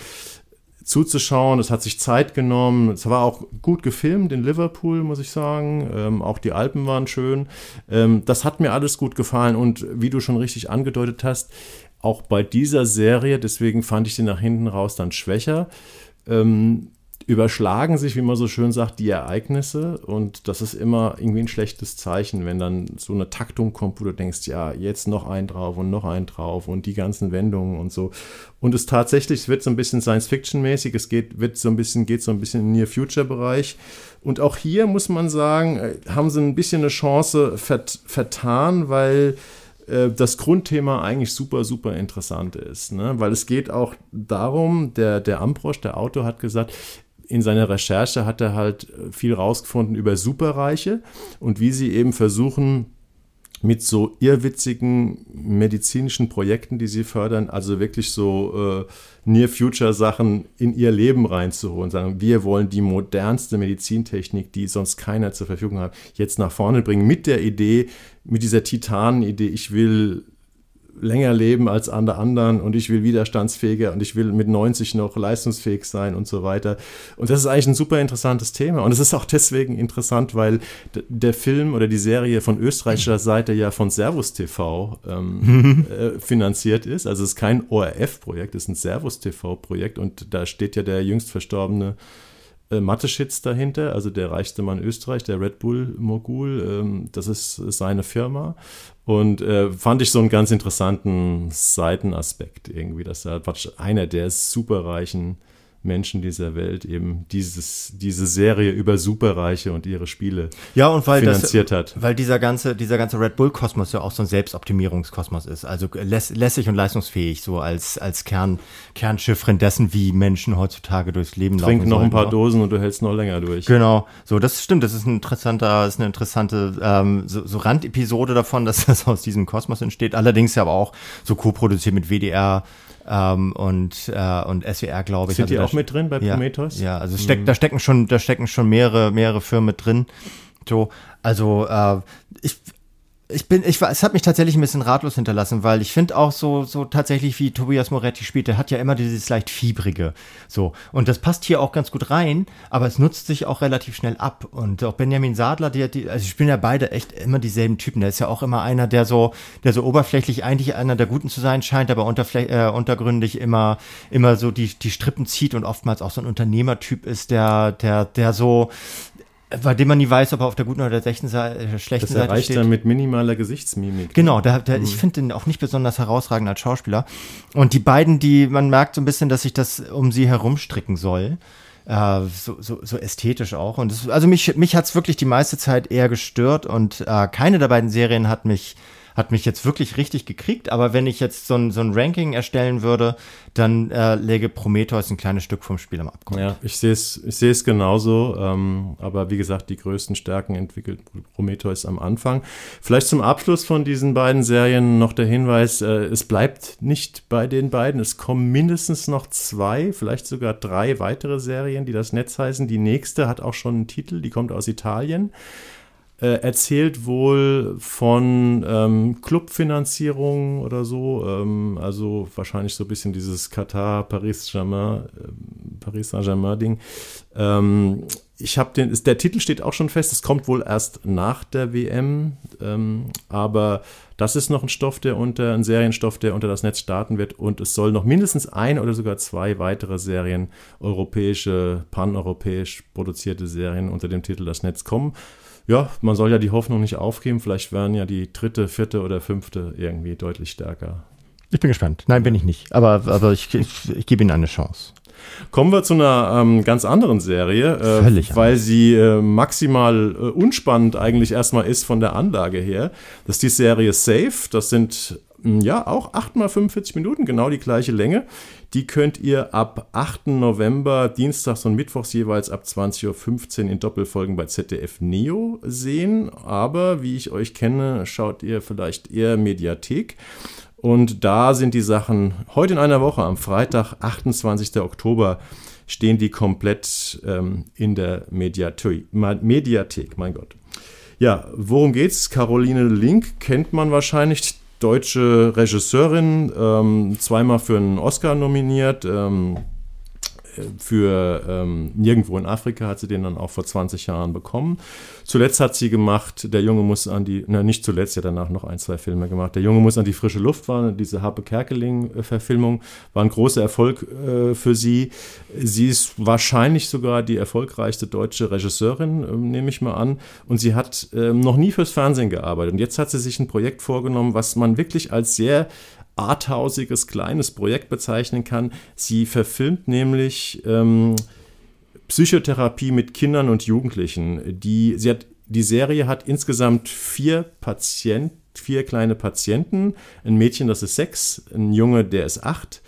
zuzuschauen. Es hat sich Zeit genommen. Es war auch gut gefilmt in Liverpool, muss ich sagen. Auch die Alpen waren schön. Das hat mir alles gut gefallen. Und wie du schon richtig angedeutet hast, auch bei dieser Serie, deswegen fand ich die nach hinten raus dann schwächer, überschlagen sich, wie man so schön sagt, die Ereignisse. Und das ist immer irgendwie ein schlechtes Zeichen, wenn dann so eine Taktung kommt, wo du denkst, ja, jetzt noch einen drauf und die ganzen Wendungen und so. Und es tatsächlich wird so ein bisschen Science-Fiction-mäßig, es geht so ein bisschen in den Near-Future-Bereich. Und auch hier muss man sagen, haben sie ein bisschen eine Chance vertan, weil das Grundthema eigentlich super, super interessant ist, ne? Weil es geht auch darum, der Ambrosch, der Autor, hat gesagt, in seiner Recherche hat er halt viel rausgefunden über Superreiche und wie sie eben versuchen, mit so irrwitzigen medizinischen Projekten, die sie fördern, also wirklich so Near-Future-Sachen in ihr Leben reinzuholen. Sagen, wir wollen die modernste Medizintechnik, die sonst keiner zur Verfügung hat, jetzt nach vorne bringen. Mit der Idee, mit dieser Titanen-Idee, ich will länger leben als alle anderen und ich will widerstandsfähiger und ich will mit 90 noch leistungsfähig sein und so weiter. Und das ist eigentlich ein super interessantes Thema. Und es ist auch deswegen interessant, weil der Film oder die Serie von österreichischer Seite ja von Servus TV finanziert ist. Also es ist kein ORF-Projekt, es ist ein Servus TV-Projekt und da steht ja der jüngst verstorbene Mateschitz dahinter, also der reichste Mann Österreich, der Red Bull-Mogul, das ist seine Firma. Und fand ich so einen ganz interessanten Seitenaspekt irgendwie, dass da einer der superreichen Menschen dieser Welt eben diese Serie über Superreiche und ihre Spiele finanziert hat. Weil dieser ganze Red Bull-Kosmos ja auch so ein Selbstoptimierungskosmos ist, also lässig und leistungsfähig, so als Kernschiffrin dessen, wie Menschen heutzutage durchs Leben laufen. Trink noch ein paar Dosen und du hältst noch länger durch. Genau, so, das stimmt, das ist eine interessante so Randepisode davon, dass das aus diesem Kosmos entsteht, allerdings ja aber auch so co-produziert mit WDR, und SWR, glaube ich. Sind die auch mit drin bei Prometheus? Ja, also da stecken schon mehrere Firmen mit drin. So, also es hat mich tatsächlich ein bisschen ratlos hinterlassen, weil ich finde auch so tatsächlich, wie Tobias Moretti spielt, der hat ja immer dieses leicht Fiebrige, so. Und das passt hier auch ganz gut rein, aber es nutzt sich auch relativ schnell ab. Und auch Benjamin Sadler, also die spielen ja beide echt immer dieselben Typen. Der ist ja auch immer einer, der so oberflächlich eigentlich einer der Guten zu sein scheint, aber untergründig immer so die Strippen zieht und oftmals auch so ein Unternehmertyp ist, der so, bei dem man nie weiß, ob er auf der guten oder der schlechten Seite steht. Das erreicht er mit minimaler Gesichtsmimik. Genau, ich finde ihn auch nicht besonders herausragend als Schauspieler. Und die beiden, man merkt so ein bisschen, dass sich das um sie herumstricken soll. So ästhetisch auch. Und mich hat's wirklich die meiste Zeit eher gestört und keine der beiden Serien hat mich jetzt wirklich richtig gekriegt, aber wenn ich jetzt so ein Ranking erstellen würde, dann läge Prometheus ein kleines Stück vom Spiel am Abgrund. Ja, ich sehe es genauso, aber wie gesagt, die größten Stärken entwickelt Prometheus am Anfang. Vielleicht zum Abschluss von diesen beiden Serien noch der Hinweis, es bleibt nicht bei den beiden, es kommen mindestens noch 2, vielleicht sogar 3 weitere Serien, die das Netz heißen. Die nächste hat auch schon einen Titel, die kommt aus Italien. Erzählt wohl von Clubfinanzierung oder so, also wahrscheinlich so ein bisschen dieses Katar, Paris Saint-Germain-Ding. Der Titel steht auch schon fest, es kommt wohl erst nach der WM, aber das ist noch ein Serienstoff, der unter das Netz starten wird, und es soll noch mindestens 1 oder sogar 2 weitere Serien, paneuropäisch produzierte Serien unter dem Titel Das Netz kommen. Ja, man soll ja die Hoffnung nicht aufgeben. Vielleicht werden ja die 3., 4. oder 5. irgendwie deutlich stärker. Ich bin gespannt. Nein, bin ich nicht. Aber ich gebe Ihnen eine Chance. Kommen wir zu einer ganz anderen Serie, weil sie maximal unspannend eigentlich erstmal ist von der Anlage her. Das ist die Serie Safe. Das sind auch 8x 45 Minuten, genau die gleiche Länge. Die könnt ihr ab 8. November, dienstags und mittwochs jeweils ab 20.15 Uhr in Doppelfolgen bei ZDF Neo sehen. Aber wie ich euch kenne, schaut ihr vielleicht eher Mediathek. Und da sind die Sachen heute in einer Woche, am Freitag, 28. Oktober, stehen die komplett in der Mediathek, mein Gott. Ja, worum geht's? Caroline Link kennt man wahrscheinlich, deutsche Regisseurin, zweimal für einen Oscar nominiert, für Nirgendwo in Afrika hat sie den dann auch vor 20 Jahren bekommen. Zuletzt hat sie gemacht, der Junge muss an die, na nicht zuletzt, ja danach noch 1, 2 Filme gemacht, der Junge muss an die frische Luft fahren, diese Harpe Kerkeling-Verfilmung war ein großer Erfolg für sie. Sie ist wahrscheinlich sogar die erfolgreichste deutsche Regisseurin, nehme ich mal an, und sie hat noch nie fürs Fernsehen gearbeitet. Und jetzt hat sie sich ein Projekt vorgenommen, was man wirklich als sehr arthausiges, kleines Projekt bezeichnen kann. Sie verfilmt nämlich Psychotherapie mit Kindern und Jugendlichen. Die Serie hat insgesamt vier kleine Patienten. Ein Mädchen, das ist 6, ein Junge, der ist 8,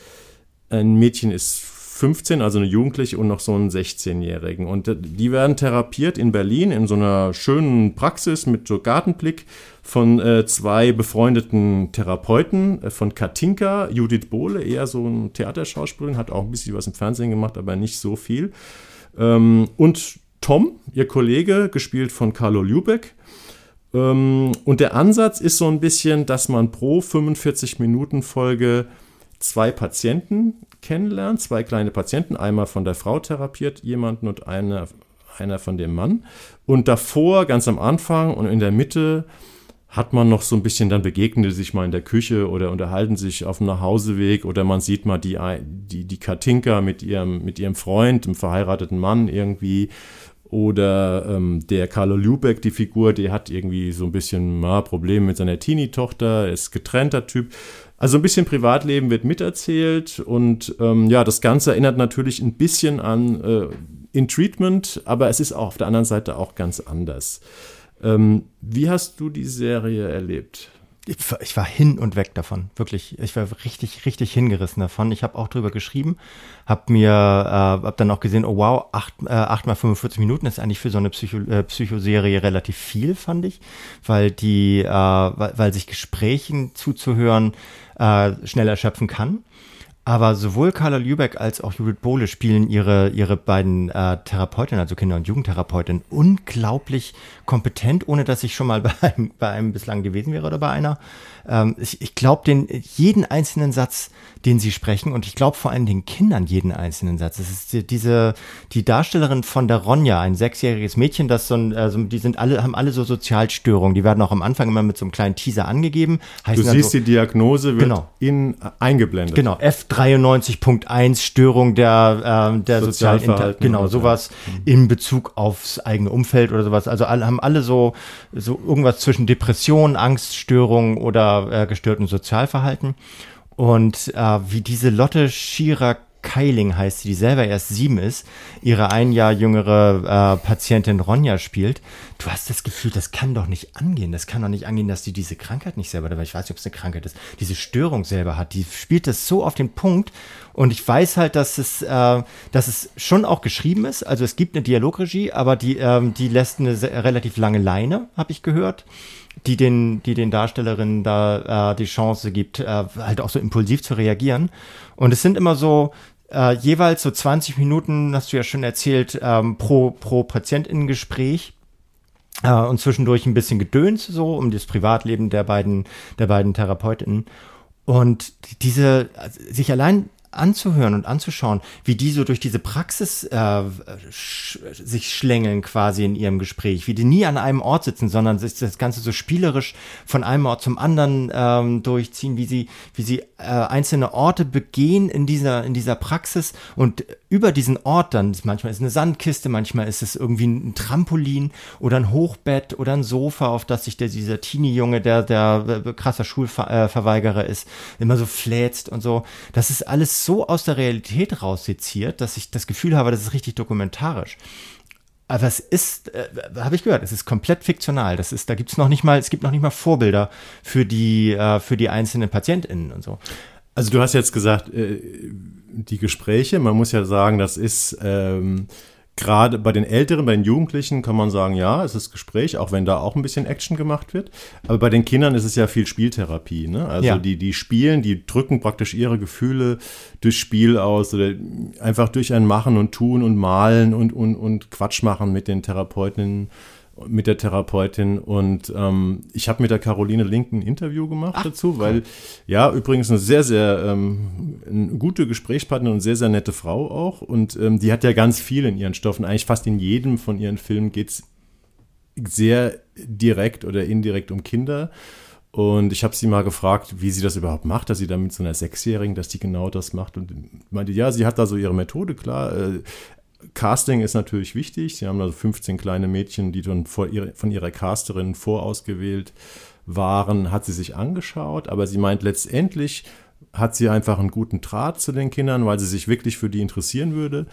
ein Mädchen ist 15, also eine Jugendliche und noch so einen 16-Jährigen. Und die werden therapiert in Berlin in so einer schönen Praxis mit so Gartenblick von 2 befreundeten Therapeuten, von Katinka, Judith Bohle, eher so ein Theaterschauspielerin, hat auch ein bisschen was im Fernsehen gemacht, aber nicht so viel. Und Tom, ihr Kollege, gespielt von Carlo Ljubek. Und der Ansatz ist so ein bisschen, dass man pro 45-Minuten-Folge 2 Patienten kennenlernen, 2 kleine Patienten, einmal von der Frau therapiert jemanden und einer von dem Mann. Und davor, ganz am Anfang und in der Mitte, hat man noch so ein bisschen, dann begegnen die sich mal in der Küche oder unterhalten sich auf dem Nachhauseweg oder man sieht mal die Katinka mit ihrem Freund, dem verheirateten Mann irgendwie. Oder der Carlo Ljubek, die Figur, die hat irgendwie so ein bisschen Probleme mit seiner Teenie-Tochter, ist getrennter Typ. Also ein bisschen Privatleben wird miterzählt und das Ganze erinnert natürlich ein bisschen an In Treatment, aber es ist auch auf der anderen Seite auch ganz anders. Wie hast du die Serie erlebt? Ich war hin und weg davon, wirklich. Ich war richtig, richtig hingerissen davon. Ich habe auch drüber geschrieben, habe dann auch gesehen, oh wow, 8 mal 45 Minuten ist eigentlich für so eine Psychoserie relativ viel, fand ich, weil weil sich Gesprächen zuzuhören schnell erschöpfen kann. Aber sowohl Carlo Ljubek als auch Judith Bohle spielen ihre beiden Therapeutinnen, also Kinder- und Jugendtherapeutinnen, unglaublich kompetent, ohne dass ich schon mal bei einem bislang gewesen wäre oder bei einer. Ich glaube jeden einzelnen Satz, den sie sprechen, und ich glaube vor allem den Kindern jeden einzelnen Satz. Es ist die Darstellerin von der Ronja, ein 6-jähriges Mädchen, das die haben alle so Sozialstörungen. Die werden auch am Anfang immer mit so einem kleinen Teaser angegeben. Du siehst, die Diagnose wird ihnen eingeblendet. Genau, F93.1 Störung der Sozialverhalten. Genau, sowas in Bezug aufs eigene Umfeld oder sowas. Also haben alle so irgendwas zwischen Depressionen, Angststörungen oder gestörtem Sozialverhalten. Und wie diese Lotte Schierer-Keiling heißt sie, die selber erst 7 ist, ihre ein Jahr jüngere Patientin Ronja spielt, du hast das Gefühl, das kann doch nicht angehen. Das kann doch nicht angehen, dass die diese Krankheit nicht selber, weil ich weiß nicht, ob es eine Krankheit ist, diese Störung selber hat. Die spielt das so auf den Punkt. Und ich weiß halt, dass es schon auch geschrieben ist. Also es gibt eine Dialogregie, aber die lässt eine relativ lange Leine, habe ich gehört, die den Darstellerinnen da die Chance gibt, halt auch so impulsiv zu reagieren. Und es sind immer so jeweils so 20 Minuten, hast du ja schon erzählt, pro PatientInnen-Gespräch. Und zwischendurch ein bisschen Gedöns, so um das Privatleben der beiden TherapeutInnen. Und sich allein anzuhören und anzuschauen, wie die so durch diese Praxis sich schlängeln quasi in ihrem Gespräch, wie die nie an einem Ort sitzen, sondern sich das Ganze so spielerisch von einem Ort zum anderen durchziehen, wie sie einzelne Orte begehen in dieser Praxis und über diesen Ort dann, manchmal ist es eine Sandkiste, manchmal ist es irgendwie ein Trampolin oder ein Hochbett oder ein Sofa, auf das sich dieser Teenie-Junge, der krasser Schulverweigerer ist, immer so fläzt und so. Das ist alles so aus der Realität rausseziert, dass ich das Gefühl habe, das ist richtig dokumentarisch. Aber es ist, habe ich gehört, es ist komplett fiktional. Es gibt noch nicht mal Vorbilder für die einzelnen PatientInnen und so. Also du hast jetzt gesagt, die Gespräche, man muss ja sagen, das ist gerade bei den Älteren, bei den Jugendlichen kann man sagen, ja, es ist Gespräch, auch wenn da auch ein bisschen Action gemacht wird. Aber bei den Kindern ist es ja viel Spieltherapie, ne? Also ja. Die spielen, die drücken praktisch ihre Gefühle durch Spiel aus oder einfach durch ein Machen und Tun und Malen und Quatsch machen mit den Therapeutinnen mit der Therapeutin, und ich habe mit der Caroline Link ein Interview gemacht dazu, weil, ja, übrigens eine sehr, sehr eine gute Gesprächspartnerin und sehr, sehr nette Frau auch, und die hat ja ganz viel in ihren Stoffen, eigentlich fast in jedem von ihren Filmen geht es sehr direkt oder indirekt um Kinder. Und ich habe sie mal gefragt, wie sie das überhaupt macht, dass sie da mit so einer Sechsjährigen, dass die genau das macht. Und meinte, ja, sie hat da so ihre Methode, klar. Casting ist natürlich wichtig. Sie haben da so 15 kleine Mädchen, die dann von ihrer Casterin vorausgewählt waren, hat sie sich angeschaut. Aber sie meint, letztendlich hat sie einfach einen guten Draht zu den Kindern, weil sie sich wirklich für die interessieren würde.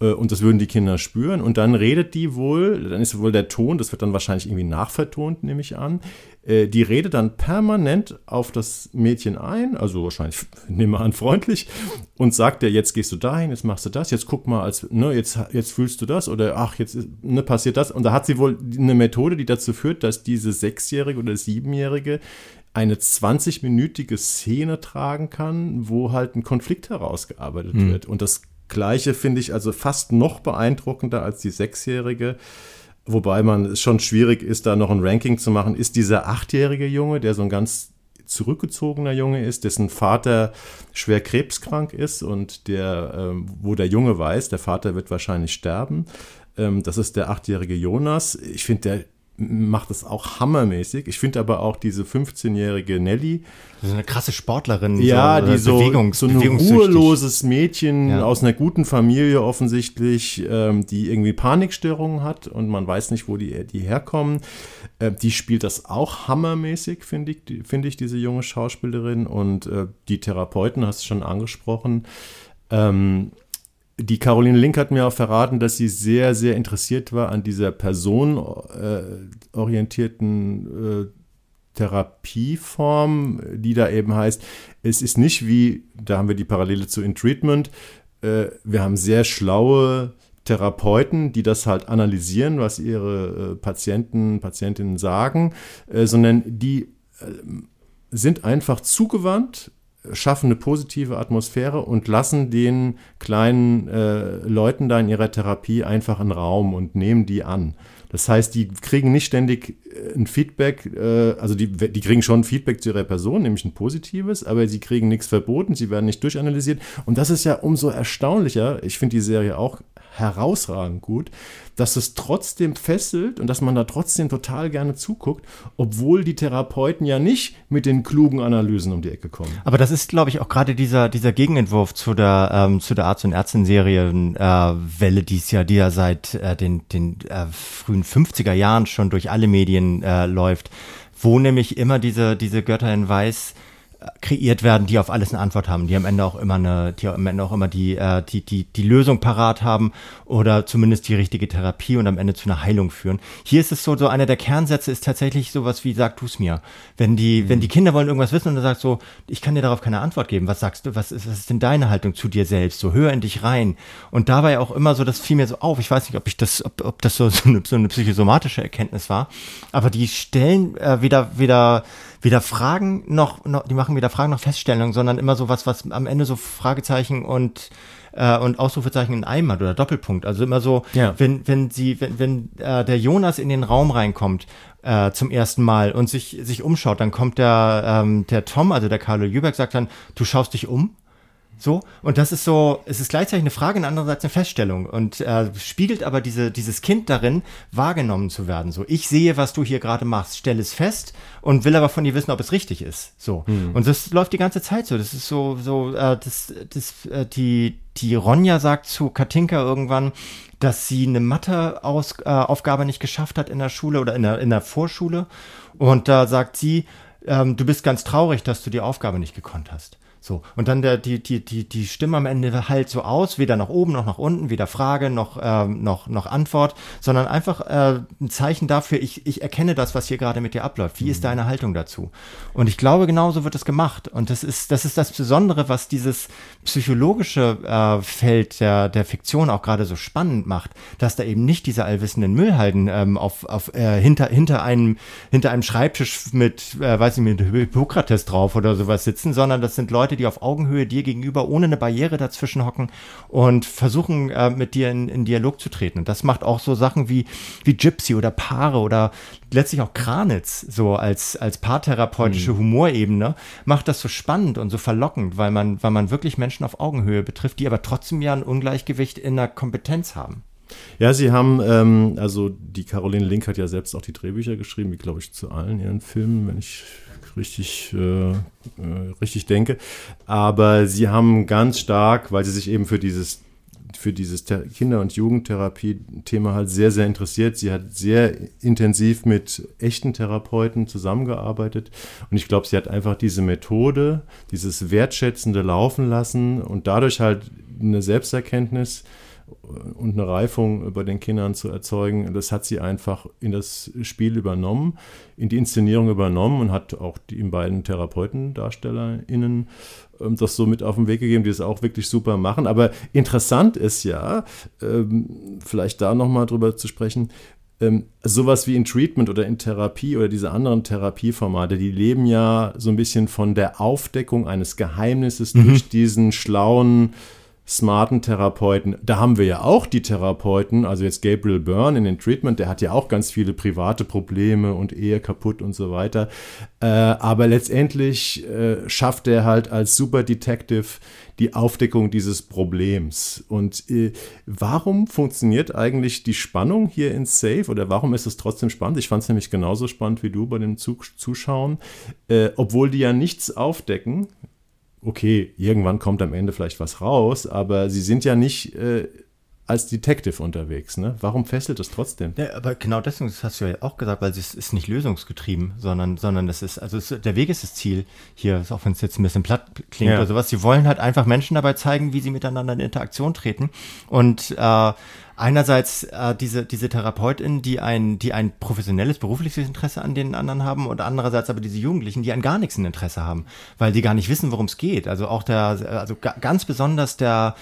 Und das würden die Kinder spüren. Und dann redet die wohl, dann ist wohl der Ton, das wird dann wahrscheinlich irgendwie nachvertont, nehme ich an. Die redet dann permanent auf das Mädchen ein, also wahrscheinlich, nehmen wir an, freundlich, und sagt ihr, jetzt gehst du dahin, jetzt machst du das, jetzt guck mal, als, ne, jetzt fühlst du das, oder ach, jetzt ist, ne, passiert das. Und da hat sie wohl eine Methode, die dazu führt, dass diese Sechsjährige oder Siebenjährige eine 20-minütige Szene tragen kann, wo halt ein Konflikt herausgearbeitet wird. Und das Gleiche finde ich also fast noch beeindruckender als die Sechsjährige, wobei man es schon schwierig ist, da noch ein Ranking zu machen, ist dieser achtjährige Junge, der so ein ganz zurückgezogener Junge ist, dessen Vater schwer krebskrank ist und der, wo der Junge weiß, der Vater wird wahrscheinlich sterben. Das ist der achtjährige Jonas. Ich finde, der macht das auch hammermäßig. Ich finde aber auch diese 15-jährige Nelly. So eine krasse Sportlerin. Ja, die so ein ruheloses Mädchen aus einer guten Familie offensichtlich, die irgendwie Panikstörungen hat und man weiß nicht, wo die herkommen. Die spielt das auch hammermäßig, finde ich, diese junge Schauspielerin. Und die Therapeuten, hast du schon angesprochen, die Caroline Link hat mir auch verraten, dass sie sehr, sehr interessiert war an dieser personenorientierten Therapieform, die da eben heißt, es ist nicht wie, da haben wir die Parallele zu In Treatment, wir haben sehr schlaue Therapeuten, die das halt analysieren, was ihre Patientinnen sagen, sondern die sind einfach zugewandt, schaffen eine positive Atmosphäre und lassen den kleinen Leuten da in ihrer Therapie einfach einen Raum und nehmen die an. Das heißt, die kriegen nicht ständig ein Feedback, also die kriegen schon Feedback zu ihrer Person, nämlich ein positives, aber sie kriegen nichts verboten, sie werden nicht durchanalysiert. Und das ist ja umso erstaunlicher, ich finde die Serie auch herausragend gut, dass es trotzdem fesselt und dass man da trotzdem total gerne zuguckt, obwohl die Therapeuten ja nicht mit den klugen Analysen um die Ecke kommen. Aber das ist, glaube ich, auch gerade dieser Gegenentwurf zu der Arzt- und Ärztin-Serien-Welle, die ja seit den frühen 50er Jahren schon durch alle Medien läuft, wo nämlich immer diese Götter in Weiß kreiert werden, die auf alles eine Antwort haben, die am Ende auch immer die Lösung parat haben oder zumindest die richtige Therapie und am Ende zu einer Heilung führen. Hier ist es so einer der Kernsätze ist tatsächlich sowas wie, sag du's mir. Wenn die Kinder wollen irgendwas wissen und dann sagst so, ich kann dir darauf keine Antwort geben. Was sagst du? Was ist denn deine Haltung zu dir selbst? So, hör in dich rein. Und dabei auch immer so, das fiel mir so auf. Ich weiß nicht, ob das so eine psychosomatische Erkenntnis war. Aber die stellen weder Fragen noch, die machen weder Fragen noch Feststellungen, sondern immer so was am Ende so Fragezeichen und Ausrufezeichen in einem hat oder Doppelpunkt. Also immer so, wenn der Jonas in den Raum reinkommt zum ersten Mal und sich umschaut, dann kommt der Tom, also der Carlo Ljubek, sagt dann, du schaust dich um. So, und das ist so, es ist gleichzeitig eine Frage und andererseits eine Feststellung und spiegelt aber dieses Kind darin, wahrgenommen zu werden. So, ich sehe, was du hier gerade machst, stelle es fest und will aber von dir wissen, ob es richtig ist. So, und das läuft die ganze Zeit so. Das ist die Ronja sagt zu Katinka irgendwann, dass sie eine Matheaufgabe nicht geschafft hat in der Schule oder in der Vorschule und da sagt sie, du bist ganz traurig, dass du die Aufgabe nicht gekonnt hast. So, und dann die Stimme am Ende halt so aus, weder nach oben noch nach unten, weder Frage noch Antwort, sondern einfach ein Zeichen dafür, ich erkenne das, was hier gerade mit dir abläuft. Wie ist deine Haltung dazu? Und ich glaube, genauso wird es gemacht. Und das ist das Besondere, was dieses psychologische Feld der Fiktion auch gerade so spannend macht, dass da eben nicht diese allwissenden Müllhalden hinter einem Schreibtisch mit Hippokrates drauf oder sowas sitzen, sondern das sind Leute, die auf Augenhöhe dir gegenüber ohne eine Barriere dazwischen hocken und versuchen, mit dir in Dialog zu treten. Und das macht auch so Sachen wie Gypsy oder Paare oder letztlich auch Kranitz, so als paartherapeutische Humorebene, macht das so spannend und so verlockend, weil man wirklich Menschen auf Augenhöhe betrifft, die aber trotzdem ja ein Ungleichgewicht in der Kompetenz haben. Ja, sie haben, also die Caroline Link hat ja selbst auch die Drehbücher geschrieben, wie glaube ich zu allen ihren Filmen, wenn ich richtig denke. Aber sie haben ganz stark, weil sie sich eben für dieses Kinder- und Jugendtherapie-Thema halt sehr, sehr interessiert. Sie hat sehr intensiv mit echten Therapeuten zusammengearbeitet und ich glaube, sie hat einfach diese Methode, dieses wertschätzende Laufen lassen und dadurch halt eine Selbsterkenntnis und eine Reifung bei den Kindern zu erzeugen, das hat sie einfach in das Spiel übernommen, in die Inszenierung übernommen und hat auch den beiden TherapeutendarstellerInnen das so mit auf den Weg gegeben, die es auch wirklich super machen. Aber interessant ist ja, vielleicht da nochmal drüber zu sprechen, sowas wie in Treatment oder in Therapie oder diese anderen Therapieformate, die leben ja so ein bisschen von der Aufdeckung eines Geheimnisses durch diesen schlauen, smarten Therapeuten. Da haben wir ja auch die Therapeuten, also jetzt Gabriel Byrne in den Treatment, der hat ja auch ganz viele private Probleme und Ehe kaputt und so weiter. Aber letztendlich schafft er halt als Super Detective die Aufdeckung dieses Problems. Und warum funktioniert eigentlich die Spannung hier in Safe oder warum ist es trotzdem spannend? Ich fand es nämlich genauso spannend wie du bei dem Zuschauen, obwohl die ja nichts aufdecken. Okay, irgendwann kommt am Ende vielleicht was raus, aber sie sind ja nicht als Detective unterwegs, ne? Warum fesselt es trotzdem? Ja, aber genau deswegen, das hast du ja auch gesagt, weil es ist nicht lösungsgetrieben, sondern es ist, also der Weg ist das Ziel hier, auch wenn es jetzt ein bisschen platt klingt oder sowas. Sie wollen halt einfach Menschen dabei zeigen, wie sie miteinander in Interaktion treten und einerseits diese TherapeutInnen, die ein professionelles, berufliches Interesse an den anderen haben und andererseits aber diese Jugendlichen, die an gar nichts ein Interesse haben, weil die gar nicht wissen, worum es geht. Also auch ganz besonders dieser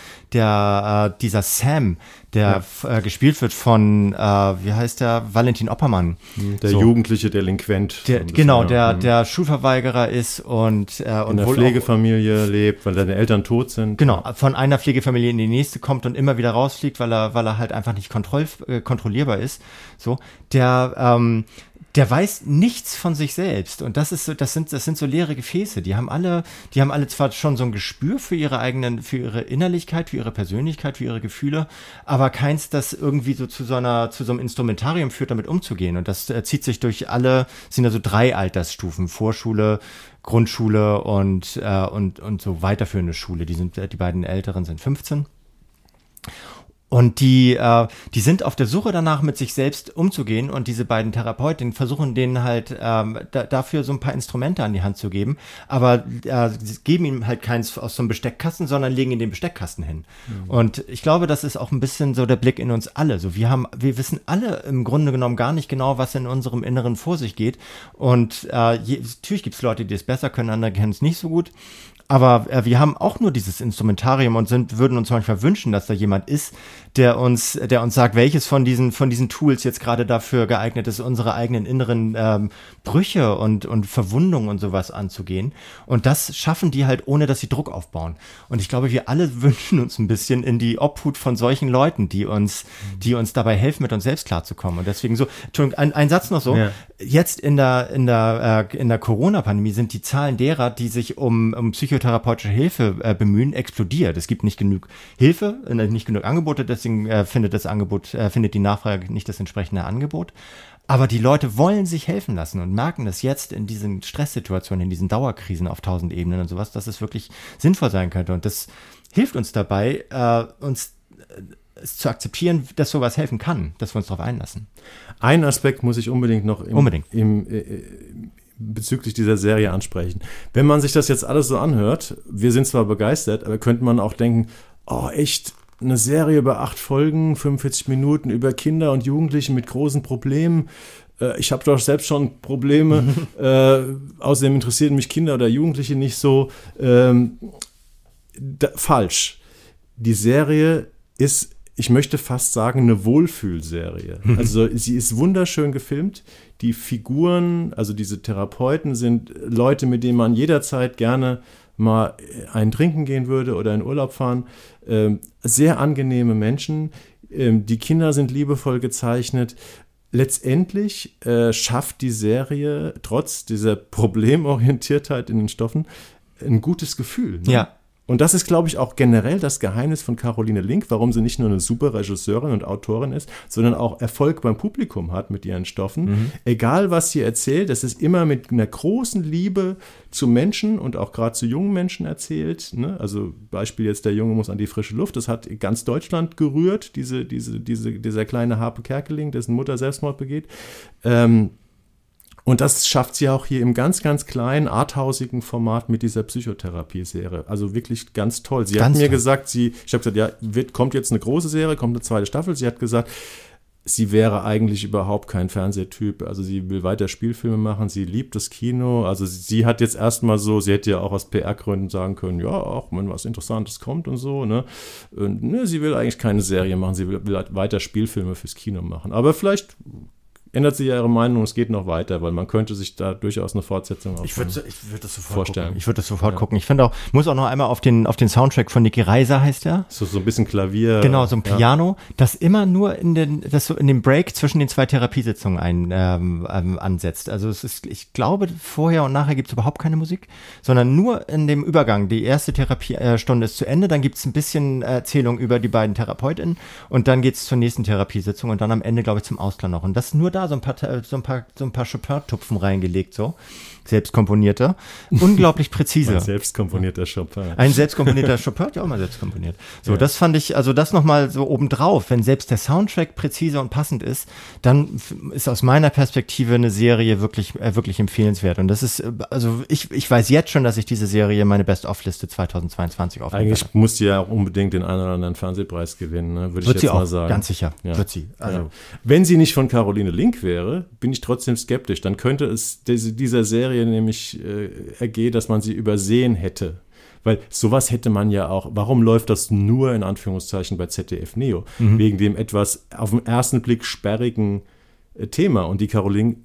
Sam, der gespielt wird von, wie heißt der, Valentin Oppermann. Der so. Jugendliche Delinquent. Der Schulverweigerer ist und in der Pflegefamilie lebt, weil seine Eltern tot sind. Genau, von einer Pflegefamilie in die nächste kommt und immer wieder rausfliegt, weil er halt einfach nicht kontrollierbar ist. So, der weiß nichts von sich selbst und das sind so leere Gefäße. Die haben alle zwar schon so ein Gespür für ihre Innerlichkeit, für ihre Persönlichkeit, für ihre Gefühle, aber keins, das irgendwie so zu so einem Instrumentarium führt, damit umzugehen. Und das zieht sich durch alle, sind also 3 Altersstufen: Vorschule, Grundschule und so weiterführende Schule. Die beiden Älteren sind 15. Und die sind auf der Suche danach, mit sich selbst umzugehen und diese beiden Therapeutinnen versuchen denen halt dafür so ein paar Instrumente an die Hand zu geben, aber sie geben ihm halt keins aus so einem Besteckkasten, sondern legen ihn den Besteckkasten hin. Mhm. Und ich glaube, das ist auch ein bisschen so der Blick in uns alle. So, wir wissen alle im Grunde genommen gar nicht genau, was in unserem Inneren vor sich geht und natürlich gibt es Leute, die es besser können, andere kennen es nicht so gut. Aber wir haben auch nur dieses Instrumentarium und würden uns manchmal wünschen, dass da jemand ist, der uns sagt, welches von diesen Tools jetzt gerade dafür geeignet ist, unsere eigenen inneren Brüche und Verwundungen und sowas anzugehen. Und das schaffen die halt, ohne dass sie Druck aufbauen. Und ich glaube, wir alle wünschen uns ein bisschen in die Obhut von solchen Leuten, die uns dabei helfen, mit uns selbst klarzukommen. Und deswegen so, Entschuldigung, ein Satz noch so. Ja. Jetzt in der Corona-Pandemie sind die Zahlen derer, die sich um psychotherapeutische Hilfe bemühen, explodiert. Es gibt nicht genug Hilfe, nicht genug Angebote, deswegen findet die Nachfrage nicht das entsprechende Angebot. Aber die Leute wollen sich helfen lassen und merken, dass jetzt in diesen Stresssituationen, in diesen Dauerkrisen auf 1000 Ebenen und sowas, dass es wirklich sinnvoll sein könnte. Und das hilft uns dabei, uns zu akzeptieren, dass sowas helfen kann, dass wir uns darauf einlassen. Einen Aspekt muss ich unbedingt noch bezüglich dieser Serie ansprechen. Wenn man sich das jetzt alles so anhört, wir sind zwar begeistert, aber könnte man auch denken, oh echt, eine Serie über 8 Folgen, 45 Minuten über Kinder und Jugendliche mit großen Problemen. Ich habe doch selbst schon Probleme. Außerdem interessieren mich Kinder oder Jugendliche nicht so. Falsch. Die Serie ist, ich möchte fast sagen, eine Wohlfühlserie. Also sie ist wunderschön gefilmt. Die Figuren, also diese Therapeuten, sind Leute, mit denen man jederzeit gerne mal ein Trinken gehen würde oder in Urlaub fahren. Sehr angenehme Menschen. Die Kinder sind liebevoll gezeichnet. Letztendlich schafft die Serie trotz dieser Problemorientiertheit in den Stoffen ein gutes Gefühl. Ne? Ja. Und das ist, glaube ich, auch generell das Geheimnis von Caroline Link, warum sie nicht nur eine super Regisseurin und Autorin ist, sondern auch Erfolg beim Publikum hat mit ihren Stoffen. Mhm. Egal, was sie erzählt, das ist immer mit einer großen Liebe zu Menschen und auch gerade zu jungen Menschen erzählt. Ne? Also Beispiel jetzt, der Junge muss an die frische Luft. Das hat ganz Deutschland gerührt, dieser kleine Harpe Kerkeling, dessen Mutter Selbstmord begeht. Und das schafft sie auch hier im ganz, ganz kleinen, arthausigen Format mit dieser Psychotherapie-Serie. Also wirklich ganz toll. Sie hat mir gesagt, ich habe gesagt, ja, kommt jetzt eine große Serie, kommt eine zweite Staffel. Sie hat gesagt, sie wäre eigentlich überhaupt kein Fernsehtyp. Also sie will weiter Spielfilme machen, sie liebt das Kino. Also sie hat jetzt erstmal so, sie hätte ja auch aus PR-Gründen sagen können, ja, auch wenn was Interessantes kommt und so. Ne? Und, ne, sie will eigentlich keine Serie machen, sie will weiter Spielfilme fürs Kino machen. Aber vielleicht ändert sich ja ihre Meinung, es geht noch weiter, weil man könnte sich da durchaus eine Fortsetzung vorstellen. Ich würde das sofort gucken. Ich finde auch, muss auch noch einmal auf den Soundtrack von Niki Reiser, heißt er. So ein bisschen Klavier. Genau, so ein Piano, das immer nur in dem Break zwischen den zwei Therapiesitzungen ansetzt. Also es ist, ich glaube, vorher und nachher gibt es überhaupt keine Musik, sondern nur in dem Übergang. Die erste Therapiestunde ist zu Ende, dann gibt es ein bisschen Erzählung über die beiden TherapeutInnen und dann geht es zur nächsten Therapiesitzung und dann am Ende, glaube ich, zum Ausland noch. Und das nur da, so ein paar Chopin-Tupfen reingelegt, so. Selbstkomponierter. Unglaublich präzise. Ein selbstkomponierter Chopin. Ein selbstkomponierter Chopin, ja, auch mal selbst komponiert. So, ja. Das fand ich, also das nochmal so obendrauf, wenn selbst der Soundtrack präzise und passend ist, dann ist aus meiner Perspektive eine Serie wirklich empfehlenswert. Und das ist, also ich weiß jetzt schon, dass ich diese Serie meine Best-of-Liste 2022 aufnehme. Eigentlich muss sie ja auch unbedingt den einen oder anderen Fernsehpreis gewinnen, ne? Würde ich jetzt mal sagen. Ganz sicher, ja. Wird sie. Also. Ja. Wenn sie nicht von Caroline Link wäre, bin ich trotzdem skeptisch. Dann könnte es dieser Serie nämlich ergehen, dass man sie übersehen hätte. Weil sowas hätte man ja auch, warum läuft das nur in Anführungszeichen bei ZDF Neo? Mhm. Wegen dem etwas auf den ersten Blick sperrigen Thema. Und die Caroline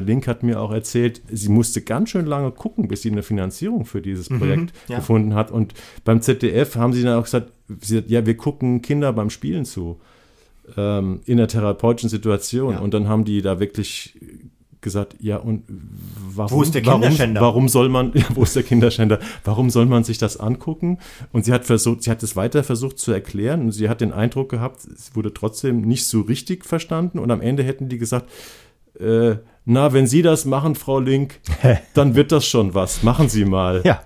Link hat mir auch erzählt, sie musste ganz schön lange gucken, bis sie eine Finanzierung für dieses Projekt gefunden hat. Und beim ZDF haben sie dann auch gesagt, ja, wir gucken Kinder beim Spielen zu. In der therapeutischen Situation. Ja. Und dann haben die da wirklich gesagt, ja, und warum, wo ist der Kinderschänder? Warum soll man, ja, wo ist der Kinderschänder? Warum soll man sich das angucken? Und sie hat es weiter versucht zu erklären und sie hat den Eindruck gehabt, es wurde trotzdem nicht so richtig verstanden und am Ende hätten die gesagt, na, wenn Sie das machen, Frau Link, dann wird das schon was. Machen Sie mal. Ja.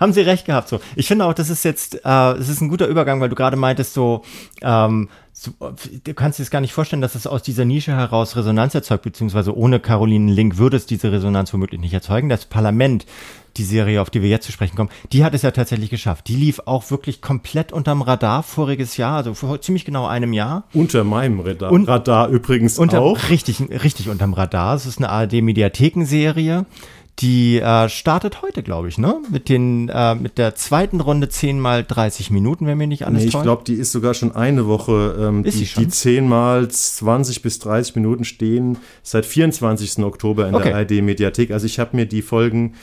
Haben Sie recht gehabt, so. Ich finde auch, das ist jetzt, es ist ein guter Übergang, weil du gerade meintest, du kannst dir das gar nicht vorstellen, dass es aus dieser Nische heraus Resonanz erzeugt, beziehungsweise ohne Caroline Link würde es diese Resonanz womöglich nicht erzeugen. Das Parlament, die Serie, auf die wir jetzt zu sprechen kommen, die hat es ja tatsächlich geschafft. Die lief auch wirklich komplett unterm Radar voriges Jahr, also vor ziemlich genau einem Jahr. Unter meinem Radar übrigens auch. Richtig unterm Radar. Es ist eine ARD-Mediatheken-Serie. Die startet heute, glaube ich, ne? Mit der zweiten Runde 10 mal 30 Minuten, wenn mir nicht alles täuscht. Ich glaube, die ist sogar schon eine Woche. Die 10 mal 20 bis 30 Minuten stehen seit 24. Oktober in der ARD-Mediathek. Also ich habe mir die Folgen,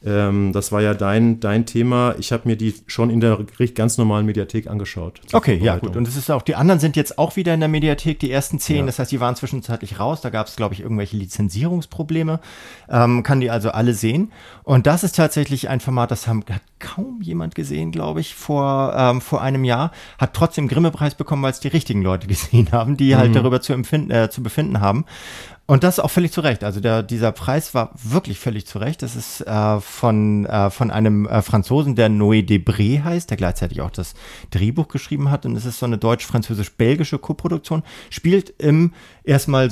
das war ja dein Thema, ich habe mir die schon in der ganz normalen Mediathek angeschaut. Okay, ja gut. Und es ist auch, die anderen sind jetzt auch wieder in der Mediathek, die ersten 10. Ja. Das heißt, die waren zwischenzeitlich raus. Da gab es, glaube ich, irgendwelche Lizenzierungsprobleme. Kann die also alle sehen. Und das ist tatsächlich ein Format, das hat kaum jemand gesehen, glaube ich, vor einem Jahr. Hat trotzdem Grimme-Preis bekommen, weil es die richtigen Leute gesehen haben, die halt darüber zu befinden haben. Und das auch völlig zu Recht. Also dieser Preis war wirklich völlig zu Recht. Das ist von einem Franzosen, der Noé Debré heißt, der gleichzeitig auch das Drehbuch geschrieben hat. Und es ist so eine deutsch-französisch-belgische Koproduktion. Spielt erstmal